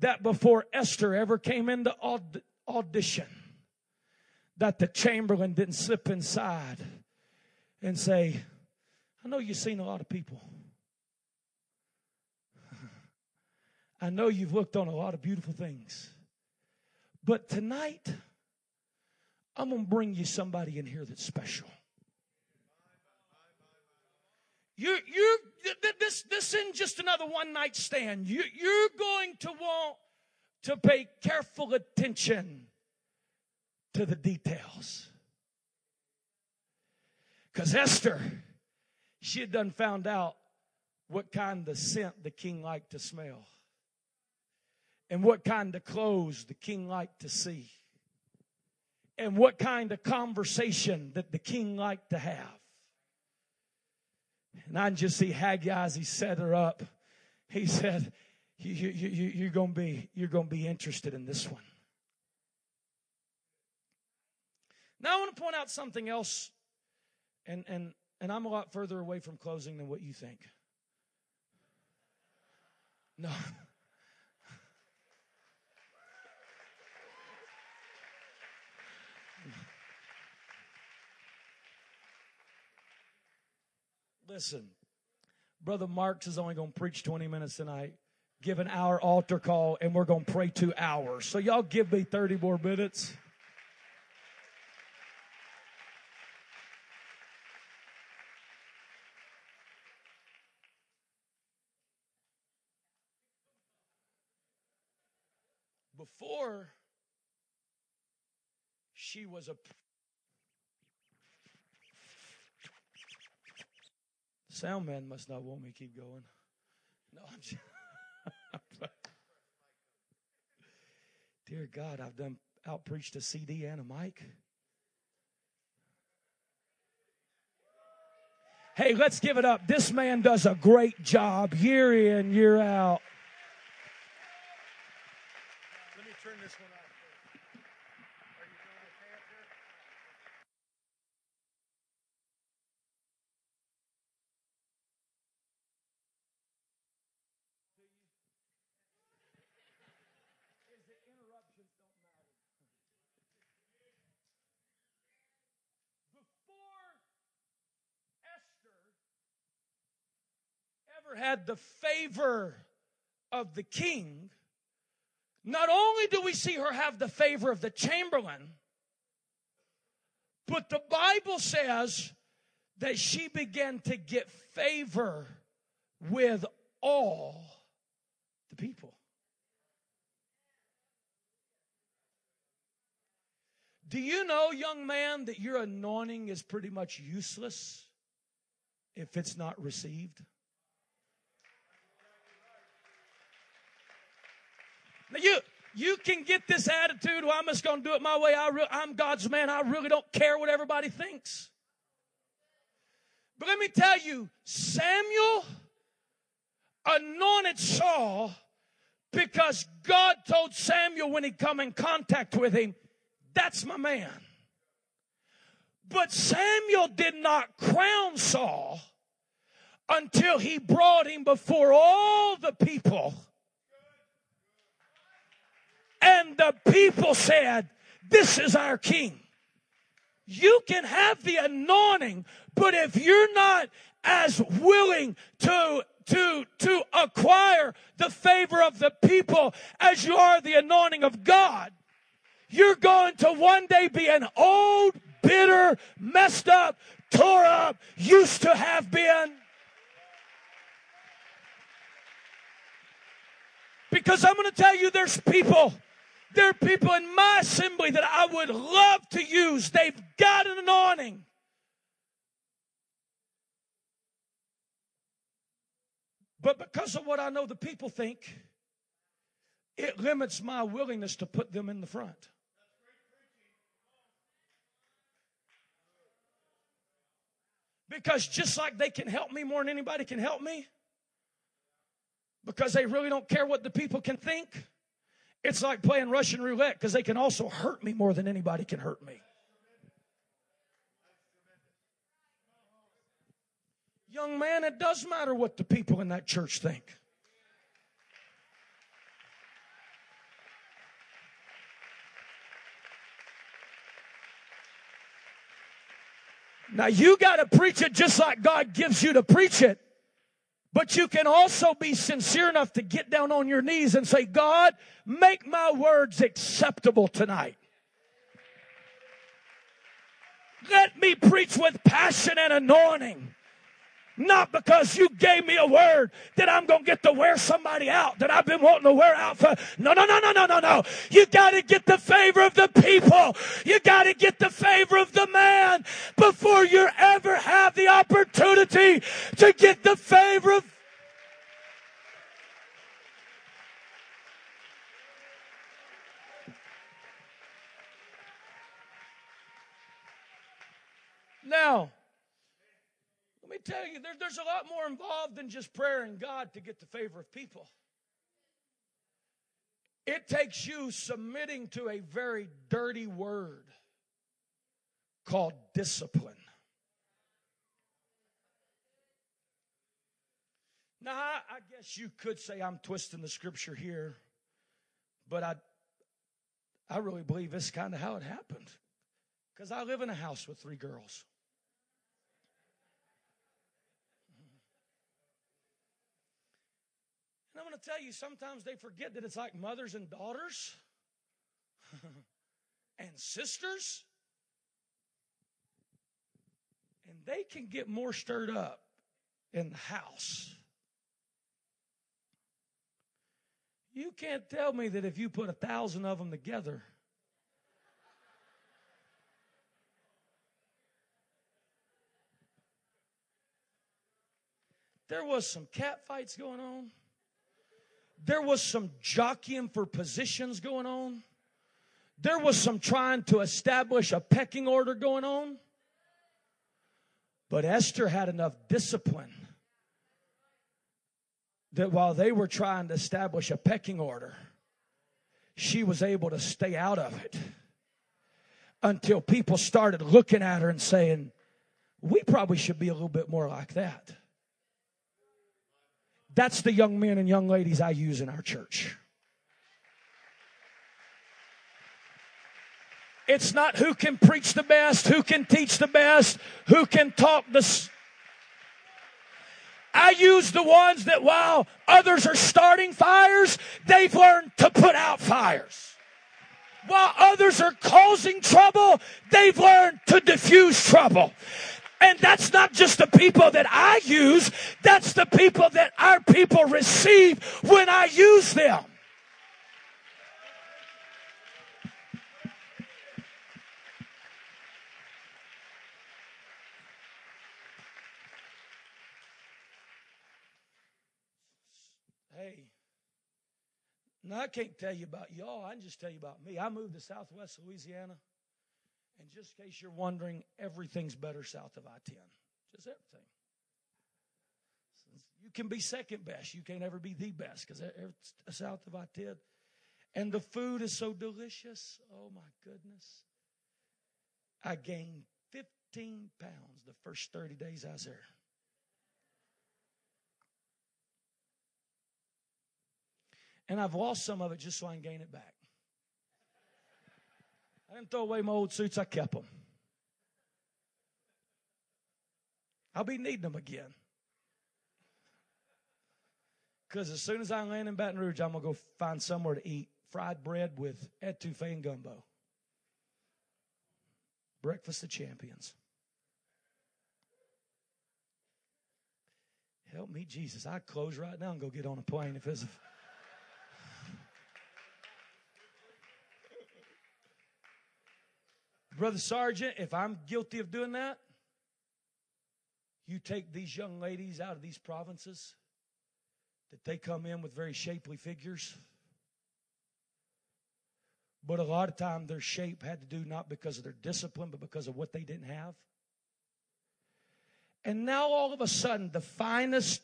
that before Esther ever came into aud- audition, that the chamberlain didn't slip inside and say, I know you've seen a lot of people. I know you've looked on a lot of beautiful things. But tonight, I'm going to bring you somebody in here that's special. You're, you're, this, this isn't just another one-night stand. You, you're going to want to pay careful attention to the details. Because Esther, she had done found out what kind of scent the king liked to smell. And what kind of clothes the king liked to see. And what kind of conversation that the king liked to have. And I can just see Haggai as he set her up. He said, you, you, you, you're going to be, you're going to be interested in this one. Now I want to point out something else. And, and, and I'm a lot further away from closing than what you think. No. Listen, Brother Marks is only going to preach twenty minutes tonight, give an hour altar call, and we're going to pray two hours. So y'all give me thirty more minutes. Before she was a... Sound man must not want me to keep going. No, I'm just... Dear God, I've done out-preached a C D and a mic. Hey, let's give it up. This man does a great job year in, year out. Let me turn this one off. Had the favor of the king. Not only do we see her have the favor of the chamberlain, but the Bible says that she began to get favor with all the people. Do you know, young man, that your anointing is pretty much useless if it's not received? Now you, you can get this attitude, well, I'm just going to do it my way. I re- I'm God's man. I really don't care what everybody thinks. But let me tell you, Samuel anointed Saul because God told Samuel when he come in contact with him, that's my man. But Samuel did not crown Saul until he brought him before all the people. And the people said, this is our king. You can have the anointing, but if you're not as willing to, to, to acquire the favor of the people as you are the anointing of God, you're going to one day be an old, bitter, messed up, tore up, used to have been. Because I'm going to tell you, there's people... There are people in my assembly that I would love to use. They've got an anointing. But because of what I know the people think, it limits my willingness to put them in the front. Because just like they can help me more than anybody can help me, because they really don't care what the people can think, it's like playing Russian roulette because they can also hurt me more than anybody can hurt me. Young man, it does matter what the people in that church think. Now, you got to preach it just like God gives you to preach it. But you can also be sincere enough to get down on your knees and say, God, make my words acceptable tonight. Let me preach with passion and anointing. Not because you gave me a word that I'm going to get to wear somebody out, that I've been wanting to wear out for. No, no, no, no, no, no, no. You got to get the favor of the people. You got to get the favor of the man before you ever have the opportunity to get the favor of. Now, let me tell you, there, there's a lot more involved than just prayer and God to get the favor of people. It takes you submitting to a very dirty word called discipline. Now, I, I guess you could say I'm twisting the scripture here, but I, I really believe this is kind of how it happened, because I live in a house with three girls. And I'm going to tell you, sometimes they forget that it's like mothers and daughters and sisters. And they can get more stirred up in the house. You can't tell me that if you put a thousand of them together, there was some cat fights going on. There was some jockeying for positions going on. There was some trying to establish a pecking order going on. But Esther had enough discipline that while they were trying to establish a pecking order, she was able to stay out of it until people started looking at her and saying, we probably should be a little bit more like that. That's the young men and young ladies I use in our church. It's not who can preach the best, who can teach the best, who can talk the... S- I use the ones that while others are starting fires, they've learned to put out fires. While others are causing trouble, they've learned to diffuse trouble. And that's not just the people that I use. That's the people that our people receive when I use them. Hey, now I can't tell you about y'all. I can just tell you about me. I moved to Southwest Louisiana. And just in case you're wondering, everything's better south of I ten. Just everything. You can be second best. You can't ever be the best because it's south of I ten. And the food is so delicious. Oh, my goodness. I gained fifteen pounds the first thirty days I was there. And I've lost some of it just so I can gain it back. I didn't throw away my old suits. I kept them. I'll be needing them again. Because as soon as I land in Baton Rouge, I'm going to go find somewhere to eat fried bread with etouffee and gumbo. Breakfast of champions. Help me, Jesus. I'd close right now and go get on a plane if it's a... Brother Sergeant, if I'm guilty of doing that, you take these young ladies out of these provinces that they come in with very shapely figures. But a lot of time their shape had to do not because of their discipline, but because of what they didn't have. And now all of a sudden the finest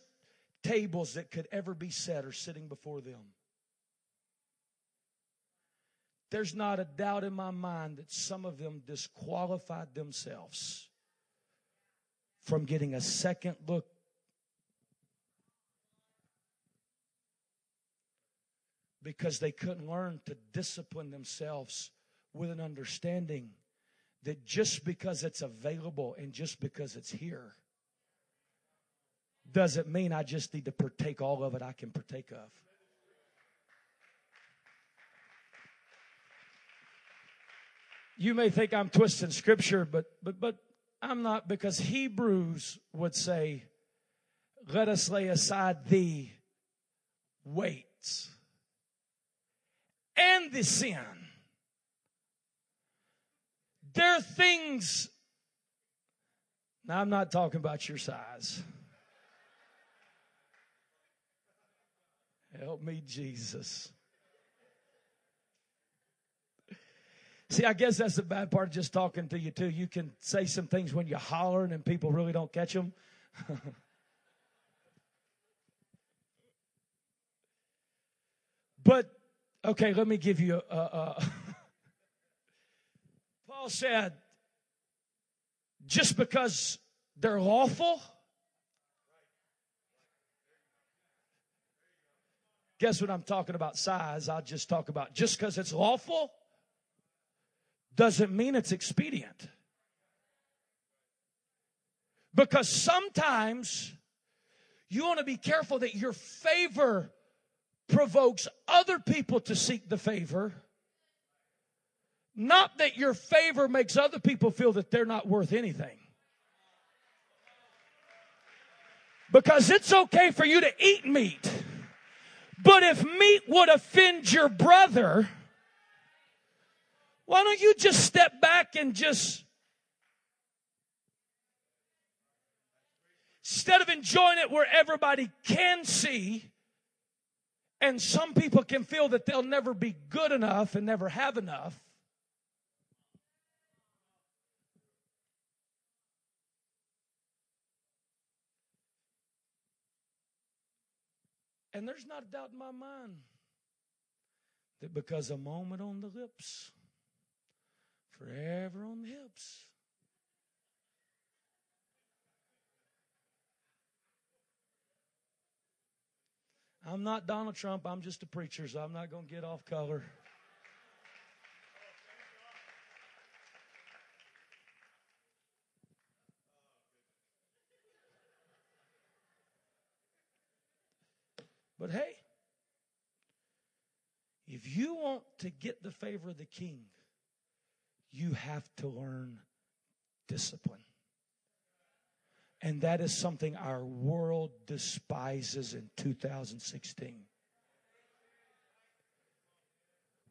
tables that could ever be set are sitting before them. There's not a doubt in my mind that some of them disqualified themselves from getting a second look. Because they couldn't learn to discipline themselves with an understanding that just because it's available and just because it's here doesn't mean I just need to partake all of it I can partake of. You may think I'm twisting scripture, but but but I'm not, because Hebrews would say let us lay aside the weights and the sin. There are things, now I'm not talking about your size. Help me, Jesus. See, I guess that's the bad part of just talking to you, too. You can say some things when you're hollering and people really don't catch them. But, okay, let me give you a... a, a Paul said, just because they're lawful... Guess what I'm talking about, size. I'll just talk about just because it's lawful doesn't mean it's expedient. Because sometimes you want to be careful that your favor provokes other people to seek the favor. Not that your favor makes other people feel that they're not worth anything. Because it's okay for you to eat meat. But if meat would offend your brother, why don't you just step back and just, instead of enjoying it where everybody can see, and some people can feel that they'll never be good enough and never have enough, and there's not a doubt in my mind that because a moment on the lips, forever on the hips. I'm not Donald Trump. I'm just a preacher, so I'm not going to get off color. But hey, if you want to get the favor of the king, you have to learn discipline. And that is something our world despises in two thousand sixteen.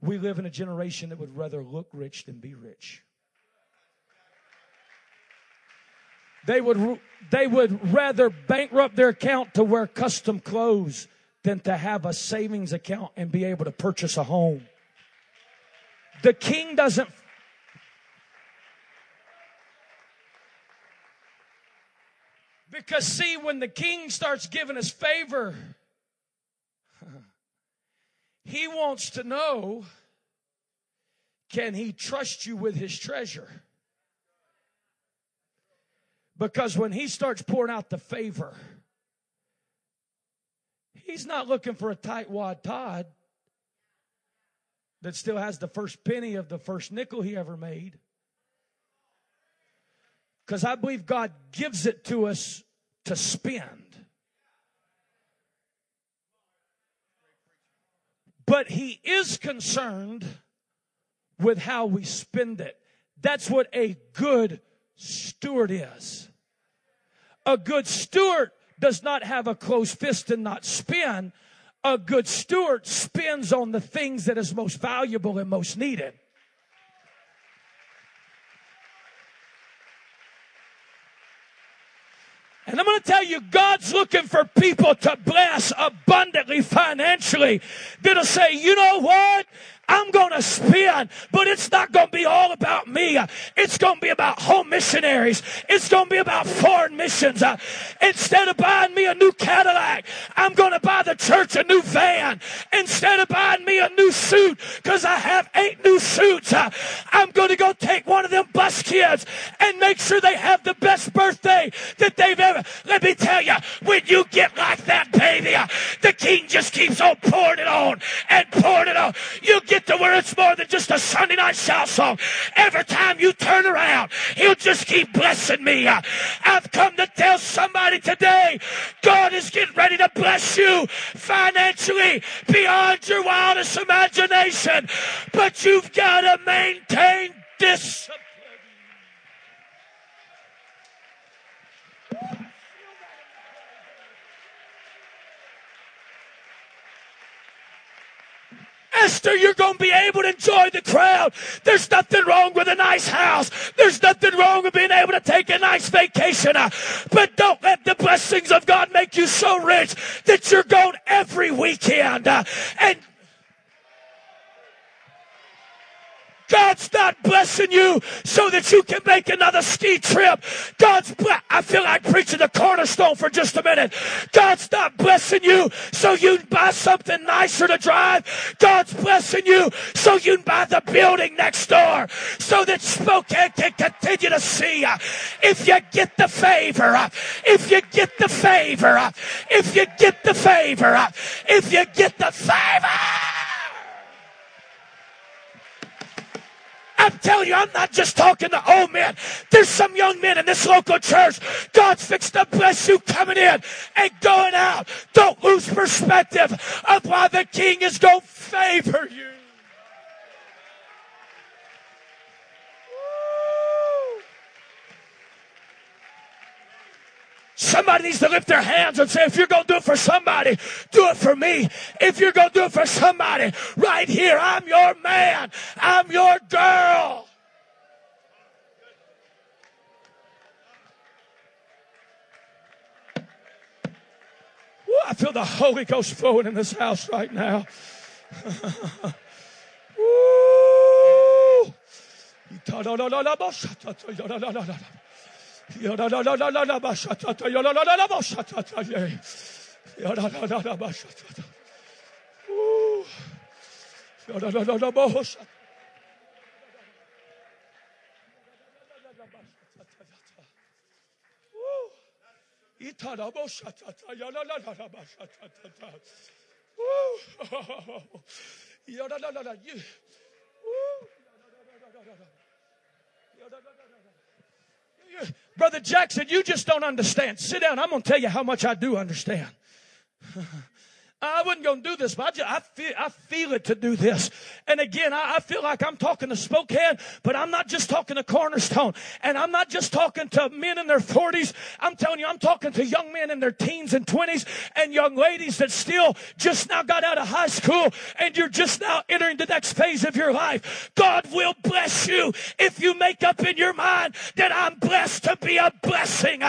We live in a generation that would rather look rich than be rich. They would, they would rather bankrupt their account to wear custom clothes than to have a savings account and be able to purchase a home. The king doesn't. Because see, when the king starts giving us favor, he wants to know, can he trust you with his treasure? Because when he starts pouring out the favor, he's not looking for a tightwad Todd that still has the first penny of the first nickel he ever made. Because I believe God gives it to us to spend. But he is concerned with how we spend it. That's what a good steward is. A good steward does not have a closed fist and not spend. A good steward spends on the things that is most valuable and most needed. And I'm going to tell you, God's looking for people to bless abundantly financially that'll say, you know what? I'm going to spend, but it's not going to be all about me. It's going to be about home missionaries. It's going to be about foreign missions. Uh, instead of buying me a new Cadillac, I'm going to buy the church a new van. Instead of buying me a new suit, because I have eight new suits, uh, I'm going to go take one of them bus kids and make sure they have the best birthday that they've ever. Let me tell you, when you get like that, baby, uh, the king just keeps on pouring it on and pouring it on. You get to where it's more than just a Sunday night shout song. Every time you turn around, he'll just keep blessing me. I've come to tell somebody today, God is getting ready to bless you financially beyond your wildest imagination. But you've got to maintain discipline. Esther, you're going to be able to enjoy the crowd. There's nothing wrong with a nice house. There's nothing wrong with being able to take a nice vacation. But don't let the blessings of God make you so rich that you're gone every weekend. And God's not blessing you so that you can make another ski trip. God's, ble- I feel like preaching the Cornerstone for just a minute. God's not blessing you so you can buy something nicer to drive. God's blessing you so you can buy the building next door so that Spokane can continue to see. If you get the favor, if you get the favor, if you get the favor, if you get the favor. I'm telling you, I'm not just talking to old men. There's some young men in this local church. God's fixed to bless you coming in and going out. Don't lose perspective of why the King is going to favor you. Somebody needs to lift their hands and say, if you're going to do it for somebody, do it for me. If you're going to do it for somebody, right here, I'm your man. I'm your girl. Woo, I feel the Holy Ghost flowing in this house right now. Woo. Brother Jackson, you just don't understand. Sit down. I'm going to tell you how much I do understand. I wasn't going to do this, but I, just, I, feel, I feel it to do this. And again, I, I feel like I'm talking to Spokane, but I'm not just talking to Cornerstone. And I'm not just talking to men in their forties. I'm telling you, I'm talking to young men in their teens and twenties and young ladies that still just now got out of high school and you're just now entering the next phase of your life. God will bless you if you make up in your mind that I'm blessed to be a blessing.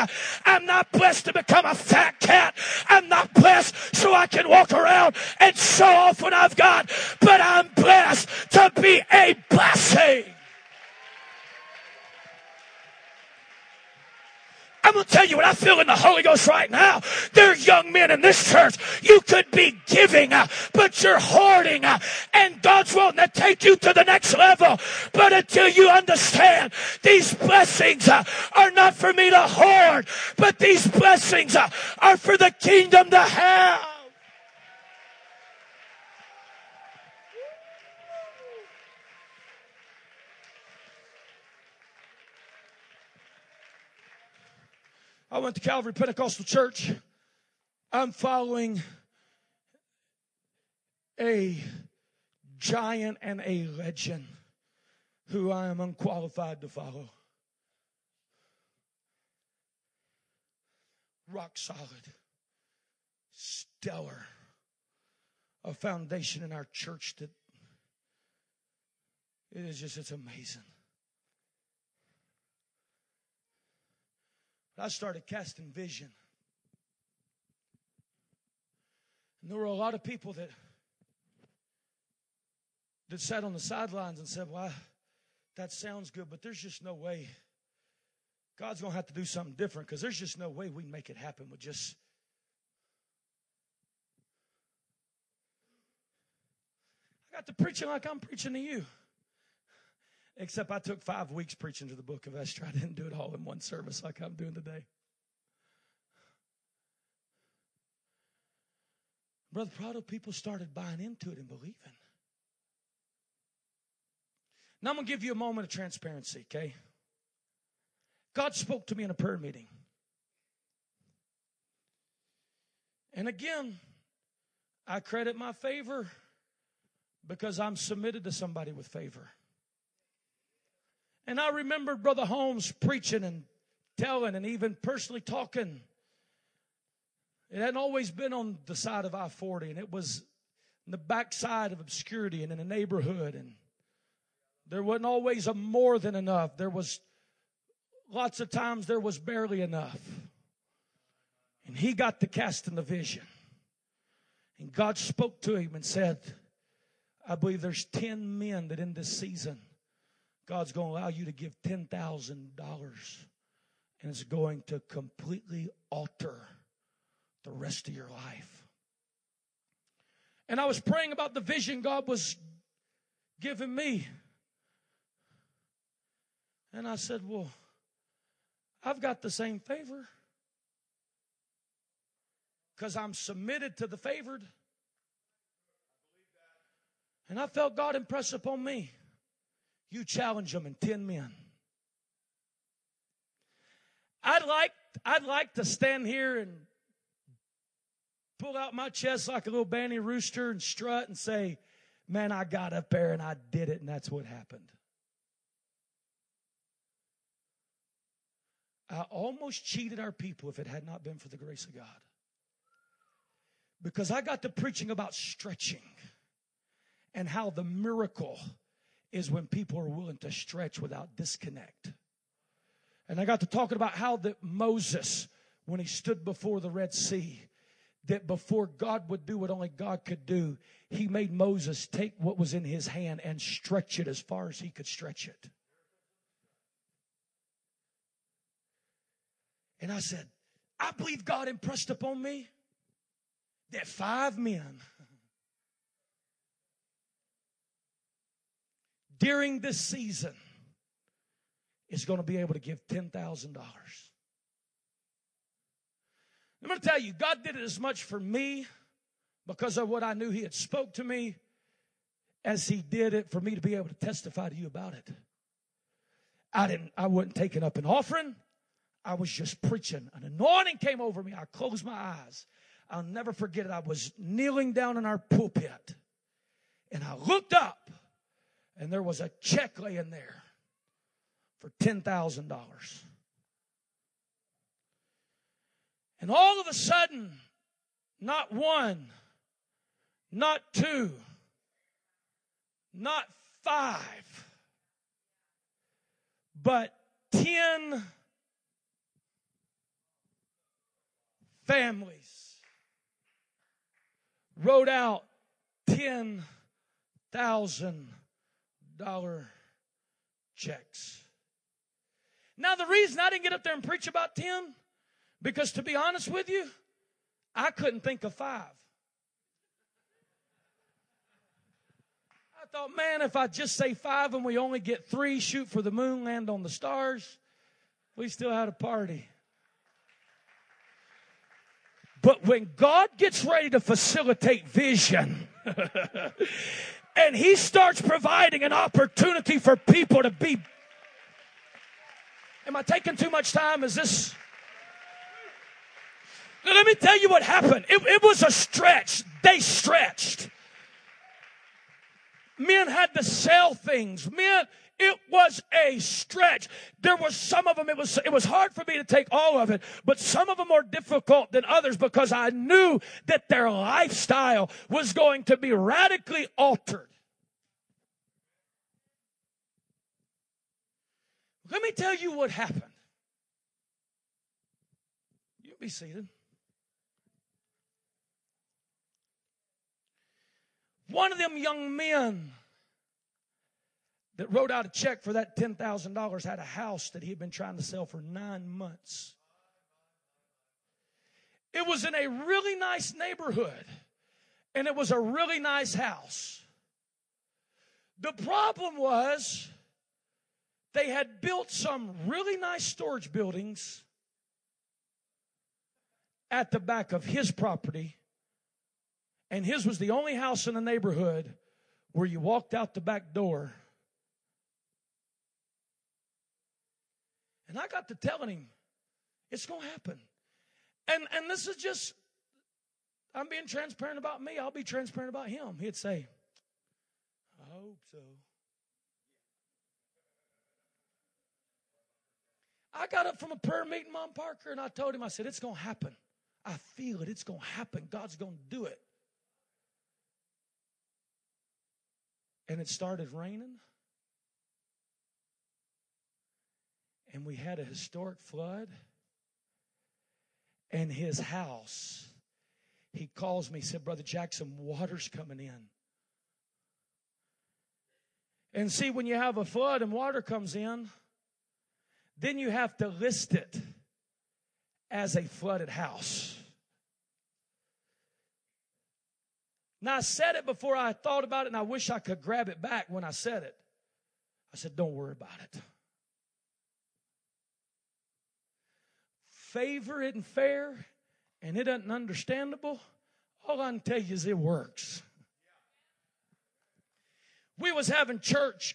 I'm not blessed to become a fat cat. I'm not blessed so I can walk walk around and show off what I've got, but I'm blessed to be a blessing. I'm going to tell you what I feel in the Holy Ghost right now. There are young men in this church. You could be giving, uh, but you're hoarding, uh, and God's wanting to take you to the next level. But until you understand, these blessings uh, are not for me to hoard, but these blessings uh, are for the kingdom to have. I went to Calvary Pentecostal Church. I'm following a giant and a legend who I am unqualified to follow. Rock solid, stellar, a foundation in our church that it is just, it's amazing. I started casting vision. And there were a lot of people that that sat on the sidelines and said, well, that sounds good, but there's just no way. God's going to have to do something different because there's just no way we can make it happen with just. I got to preaching like I'm preaching to you. Except I took five weeks preaching to the book of Esther. I didn't do it all in one service like I'm doing today. Brother Prado, people started buying into it and believing. Now I'm going to give you a moment of transparency, okay? God spoke to me in a prayer meeting. And again, I credit my favor because I'm submitted to somebody with favor. And I remember Brother Holmes preaching and telling and even personally talking. It hadn't always been on the side of I forty, and it was in the backside of obscurity and in a neighborhood. And there wasn't always a more than enough. There was lots of times there was barely enough. And he got to casting the vision. And God spoke to him and said, I believe there's ten men that in this season, God's going to allow you to give ten thousand dollars. And it's going to completely alter the rest of your life. And I was praying about the vision God was giving me. And I said, well, I've got the same favor. Because I'm submitted to the favored. And I felt God impress upon me. You challenge them in ten men. I'd like, I'd like to stand here and pull out my chest like a little banty rooster and strut and say, man, I got up there and I did it, and that's what happened. I almost cheated our people if it had not been for the grace of God. Because I got to preaching about stretching and how the miracle is when people are willing to stretch without disconnect. And I got to talking about how that Moses, when he stood before the Red Sea, that before God would do what only God could do, he made Moses take what was in his hand and stretch it as far as he could stretch it. And I said, I believe God impressed upon me that five men during this season is going to be able to give ten thousand dollars. I'm going to tell you, God did it as much for me because of what I knew he had spoke to me as he did it for me to be able to testify to you about it. I didn't, I wasn't taking up an offering. I was just preaching. An anointing came over me. I closed my eyes. I'll never forget it. I was kneeling down in our pulpit, and I looked up, and there was a check laying there for ten thousand dollars. And all of a sudden, not one, not two, not five, but ten families wrote out ten thousand dollars checks. Now, the reason I didn't get up there and preach about ten, because to be honest with you, I couldn't think of five. I thought, man, if I just say five and we only get three, shoot for the moon, land on the stars, we still had a party. But when God gets ready to facilitate vision and he starts providing an opportunity for people to be... Am I taking too much time? Is this... Let me tell you what happened. It, it was a stretch. They stretched. Men had to sell things. Men... It was a stretch. There was some of them, it was it was hard for me to take all of it, but some of them more difficult than others because I knew that their lifestyle was going to be radically altered. Let me tell you what happened. You'll be seated. One of them young men that wrote out a check for that ten thousand dollars had a house that he had been trying to sell for nine months. It was in a really nice neighborhood, and it was a really nice house. The problem was they had built some really nice storage buildings at the back of his property, and his was the only house in the neighborhood where you walked out the back door. And I got to telling him, it's going to happen. And and this is just, I'm being transparent about me. I'll be transparent about him. He'd say, I hope so. I got up from a prayer meeting, Mom Parker, and I told him, I said, it's going to happen. I feel it. It's going to happen. God's going to do it. and it started raining. And we had a historic flood. And his house, he calls me, said, Brother Jackson, water's coming in. And see, when you have a flood and water comes in, then you have to list it as a flooded house. Now, I said it before I thought about it, and I wish I could grab it back when I said it. I said, don't worry about it. Favor isn't fair, and it isn't understandable. All I can tell you is it works. We was having church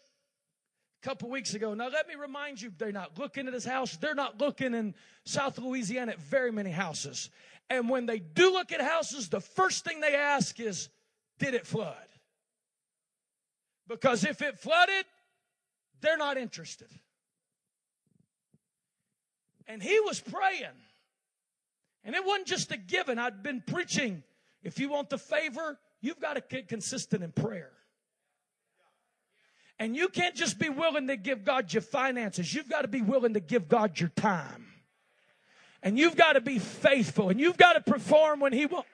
a couple weeks ago. Now, let me remind you, they're not looking at his house. They're not looking in South Louisiana at very many houses. And when they do look at houses, the first thing they ask is, did it flood? Because if it flooded, they're not interested. And he was praying. And it wasn't just a given. I'd been preaching. If you want the favor, you've got to get consistent in prayer. And you can't just be willing to give God your finances. You've got to be willing to give God your time. And you've got to be faithful. And you've got to perform when he wants.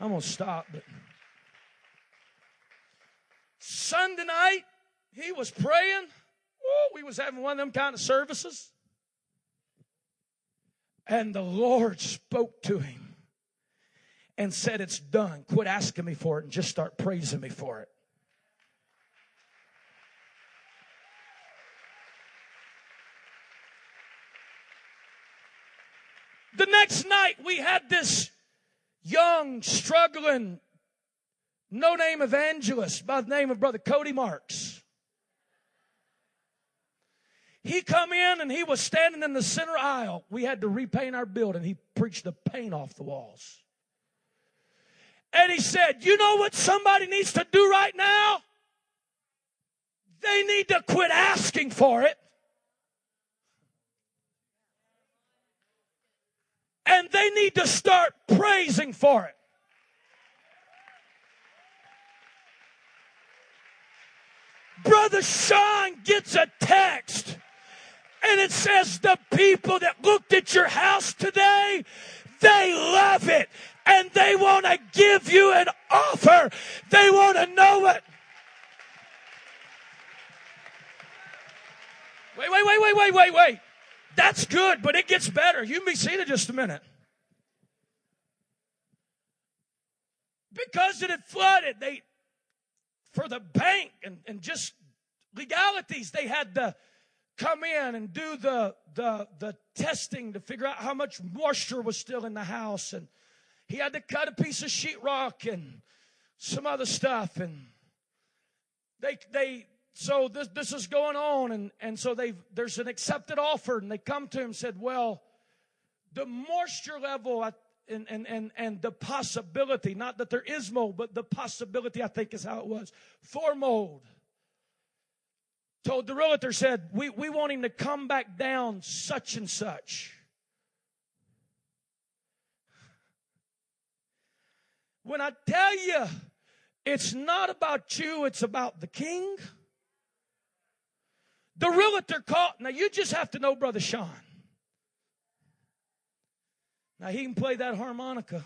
I'm going to stop. But Sunday night, he was praying. Woo, we was having one of them kind of services. And the Lord spoke to him and said, it's done. Quit asking me for it and just start praising me for it. The next night we had this young, struggling, no-name evangelist by the name of Brother Cody Marks. He come in and he was standing in the center aisle. We had to repaint our building. He preached the paint off the walls. And he said, you know what somebody needs to do right now? They need to quit asking for it. And they need to start praising for it. Brother Sean gets a text. And it says, the people that looked at your house today, they love it. And they want to give you an offer. They want to know it. Wait, wait, wait, wait, wait, wait, wait. That's good, but it gets better. You can be seen in just a minute. Because it had flooded, they, for the bank and, and just legalities, they had to come in and do the, the, the testing to figure out how much moisture was still in the house. And he had to cut a piece of sheetrock and some other stuff. And they... they So this this is going on, and, and so they've there's an accepted offer, and they come to him and said, well, the moisture level and, and, and, and the possibility, not that there is mold, but the possibility, I think is how it was, for mold. Told the realtor, said, we, we want him to come back down such and such. When I tell you, it's not about you, it's about the king. The realtor called. Now, you just have to know Brother Sean. Now, he can play that harmonica.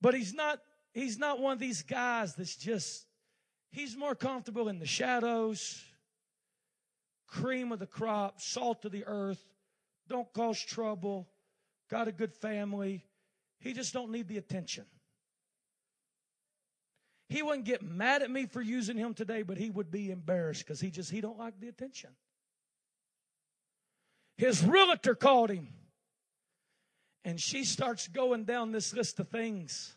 But he's not, he's not one of these guys that's just, he's more comfortable in the shadows, cream of the crop, salt of the earth, don't cause trouble, got a good family. He just don't need the attention. He wouldn't get mad at me for using him today, but he would be embarrassed because he just, he don't like the attention. His realtor called him. And she starts going down this list of things.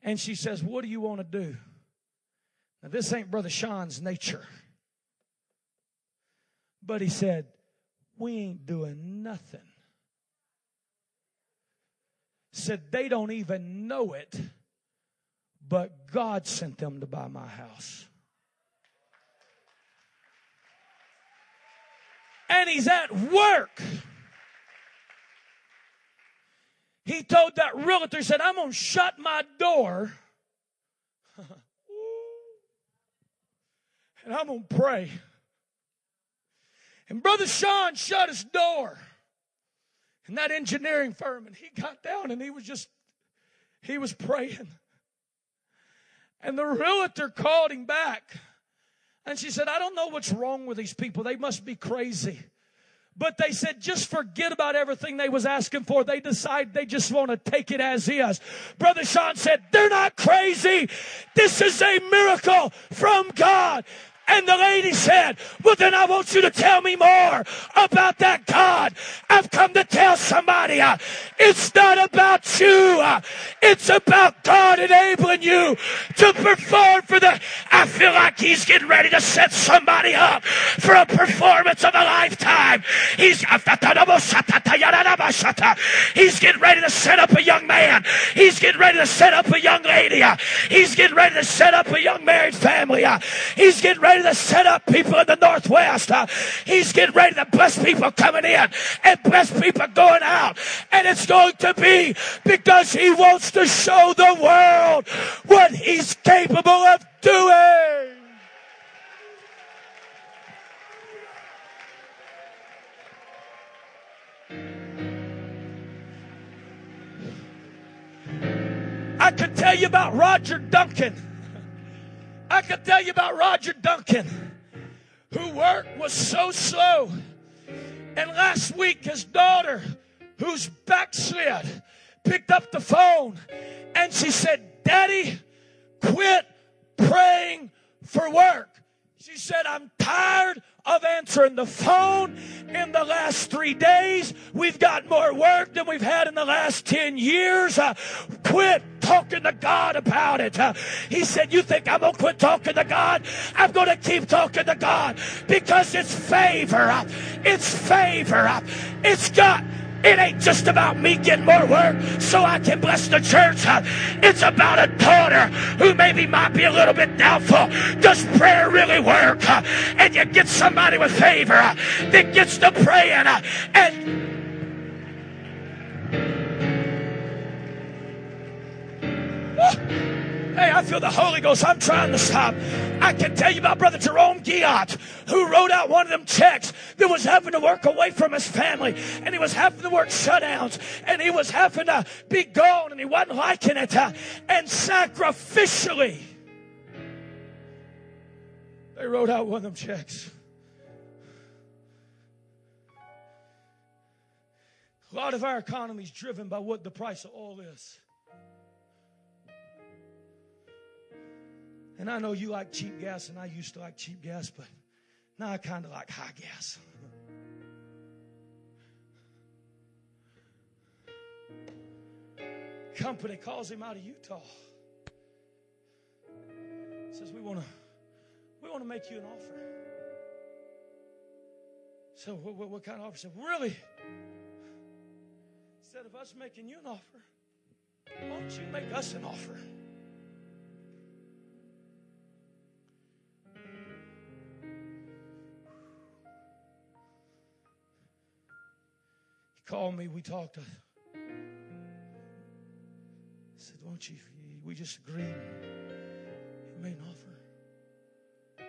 And she says, what do you want to do? Now, this ain't Brother Sean's nature. But he said, we ain't doing nothing. Said, they don't even know it. But God sent them to buy my house. And he's at work. He told that realtor, he said, I'm going to shut my door and I'm going to pray. And Brother Sean shut his door. And that engineering firm, and he got down and he was just, he was praying. And the realtor called him back. And she said, I don't know what's wrong with these people. They must be crazy. But they said, just forget about everything they was asking for. They decide they just want to take it as is. Brother Sean said, they're not crazy. This is a miracle from God. And the lady said, well, then I want you to tell me more about that God. I've come to tell somebody, uh, it's not about you. Uh, it's about God enabling you to perform for the... I feel like he's getting ready to set somebody up for a performance of a lifetime. He's, he's getting ready to set up a young man. He's getting ready to set up a young lady. Uh, he's getting ready to set up a young married family. Uh, he's getting ready to set up people in the Northwest. Uh, he's getting ready to bless people coming in and bless people going out. And it's going to be because he wants to show the world what he's capable of doing. I could tell you about Roger Duncan. I could tell you about Roger Duncan, whose work was so slow. And last week, his daughter, who's backslid, picked up the phone and she said, Daddy, quit praying for work. She said, I'm tired of answering the phone. In the last three days, we've got more work than we've had in the last ten years. Uh, quit talking to God about it. Uh, he said, you think I'm going to quit talking to God? I'm going to keep talking to God because it's favor. Uh, it's favor. Uh, it's God. It ain't just about me getting more work so I can bless the church. It's about a daughter who maybe might be a little bit doubtful. Does prayer really work? And you get somebody with favor that gets to praying. And hey, I feel the Holy Ghost. I'm trying to stop. I can tell you about Brother Jerome Guyot, who wrote out one of them checks that was having to work away from his family, and he was having to work shutdowns, and he was having to be gone, and he wasn't liking it. And sacrificially, they wrote out one of them checks. A lot of our economy is driven by what the price of oil is. And I know you like cheap gas, and I used to like cheap gas, but now I kind of like high gas. Company calls him out of Utah. Says, we want to we want to make you an offer. So what, what, what kind of offer? Said, really? Instead of us making you an offer, why don't you make us an offer? Called me, we talked. I said, won't you? We just agreed. You made an offer.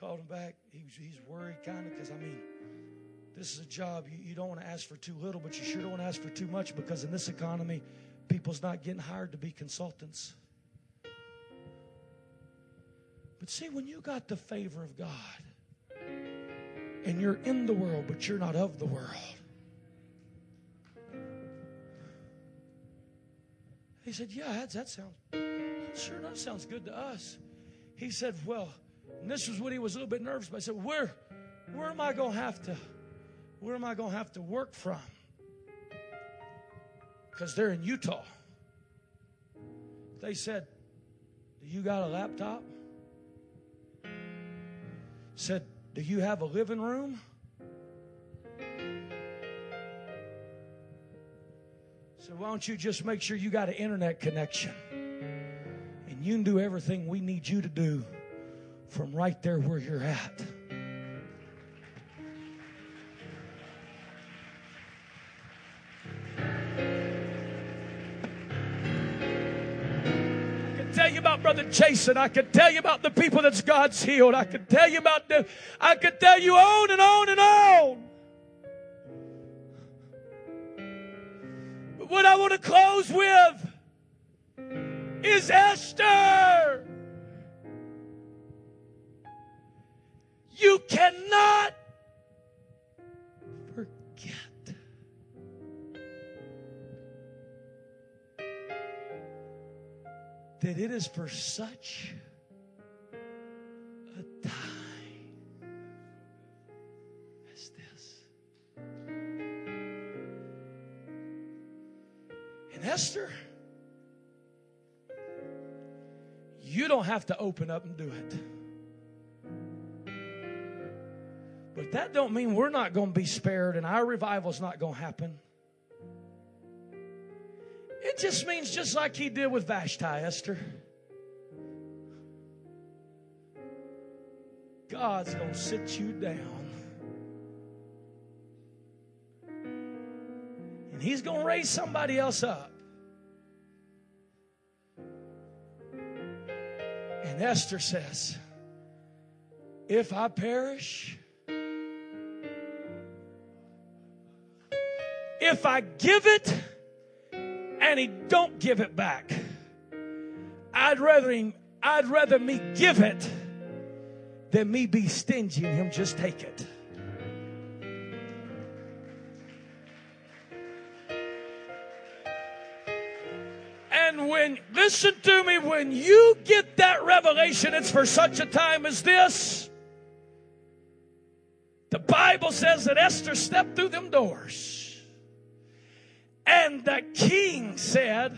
Called him back. He was, he's worried, kind of, because, I mean, this is a job. You, you don't want to ask for too little, but you sure don't want to ask for too much, because in this economy, people's not getting hired to be consultants. But see, when you got the favor of God, and you're in the world, but you're not of the world. He said, yeah, that, that sounds, sure enough, sounds good to us. He said, well, and this was what he was a little bit nervous about. He said, where, where am I going to have to, where am I going to have to work from? Because they're in Utah. They said, do you got a laptop? Said, do you have a living room? So why don't you just make sure you got an internet connection? And you can do everything we need you to do from right there where you're at. could tell you about Brother Jason. I could tell you about the people that's God's healed. I could tell you about... The, I could tell you on and on and on. But what I want to close with is Esther. You cannot forget. That it is for such a time as this. And Esther, you don't have to open up and do it. But that don't mean we're not going to be spared and our revival's not going to happen. It just means just like he did with Vashti, Esther. God's going to sit you down. And he's going to raise somebody else up. And Esther says, if I perish, if I give it, and he don't give it back. I'd rather him, I'd rather me give it than me be stingy and him just take it. And when, listen to me, when you get that revelation, it's for such a time as this. The Bible says that Esther stepped through them doors. And the king said,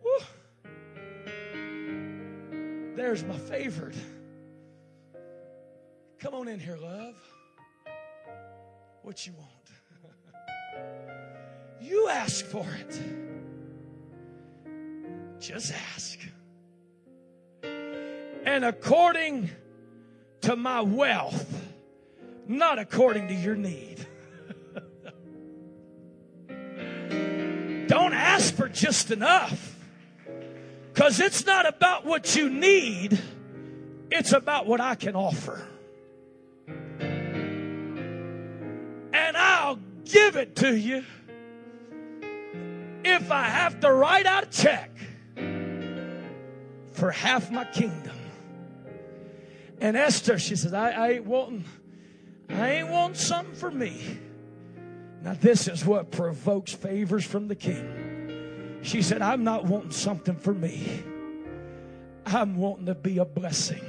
whew, there's my favorite. Come on in here, love. What you want? You ask for it. Just ask. And according to my wealth, not according to your need. Don't ask for just enough, because it's not about what you need. It's about what I can offer. And I'll give it to you if I have to write out a check for half my kingdom. And Esther, she says, I, I ain't wanting, I ain't wanting something for me. Now, this is what provokes favors from the king. She said, I'm not wanting something for me. I'm wanting to be a blessing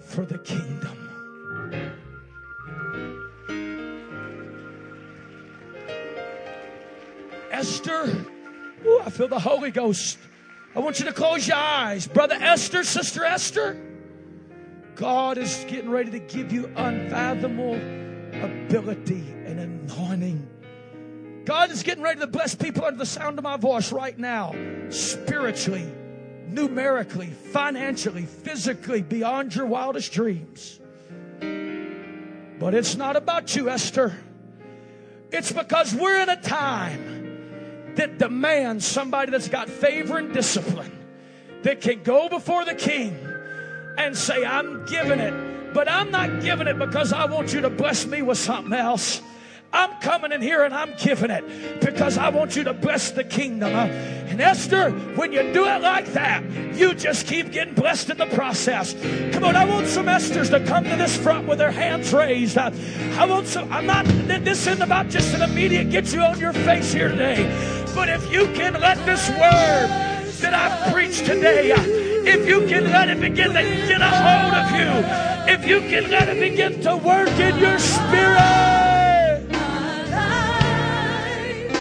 for the kingdom. Esther, ooh, I feel the Holy Ghost. I want you to close your eyes. Brother Esther, Sister Esther, God is getting ready to give you unfathomable ability and anointing. God is getting ready to bless people under the sound of my voice right now, spiritually, numerically, financially, physically, beyond your wildest dreams. But it's not about you, Esther. It's because we're in a time that demands somebody that's got favor and discipline, that can go before the king and say, I'm giving it. But I'm not giving it because I want you to bless me with something else. I'm coming in here and I'm giving it because I want you to bless the kingdom. And Esther, when you do it like that, you just keep getting blessed in the process. Come on, I want some Esthers to come to this front with their hands raised. I, I want some, I'm not, this isn't about just an immediate get you on your face here today. But if you can let this word that I preach today, if you can let it begin to get a hold of you, if you can let it begin to work in your spirit,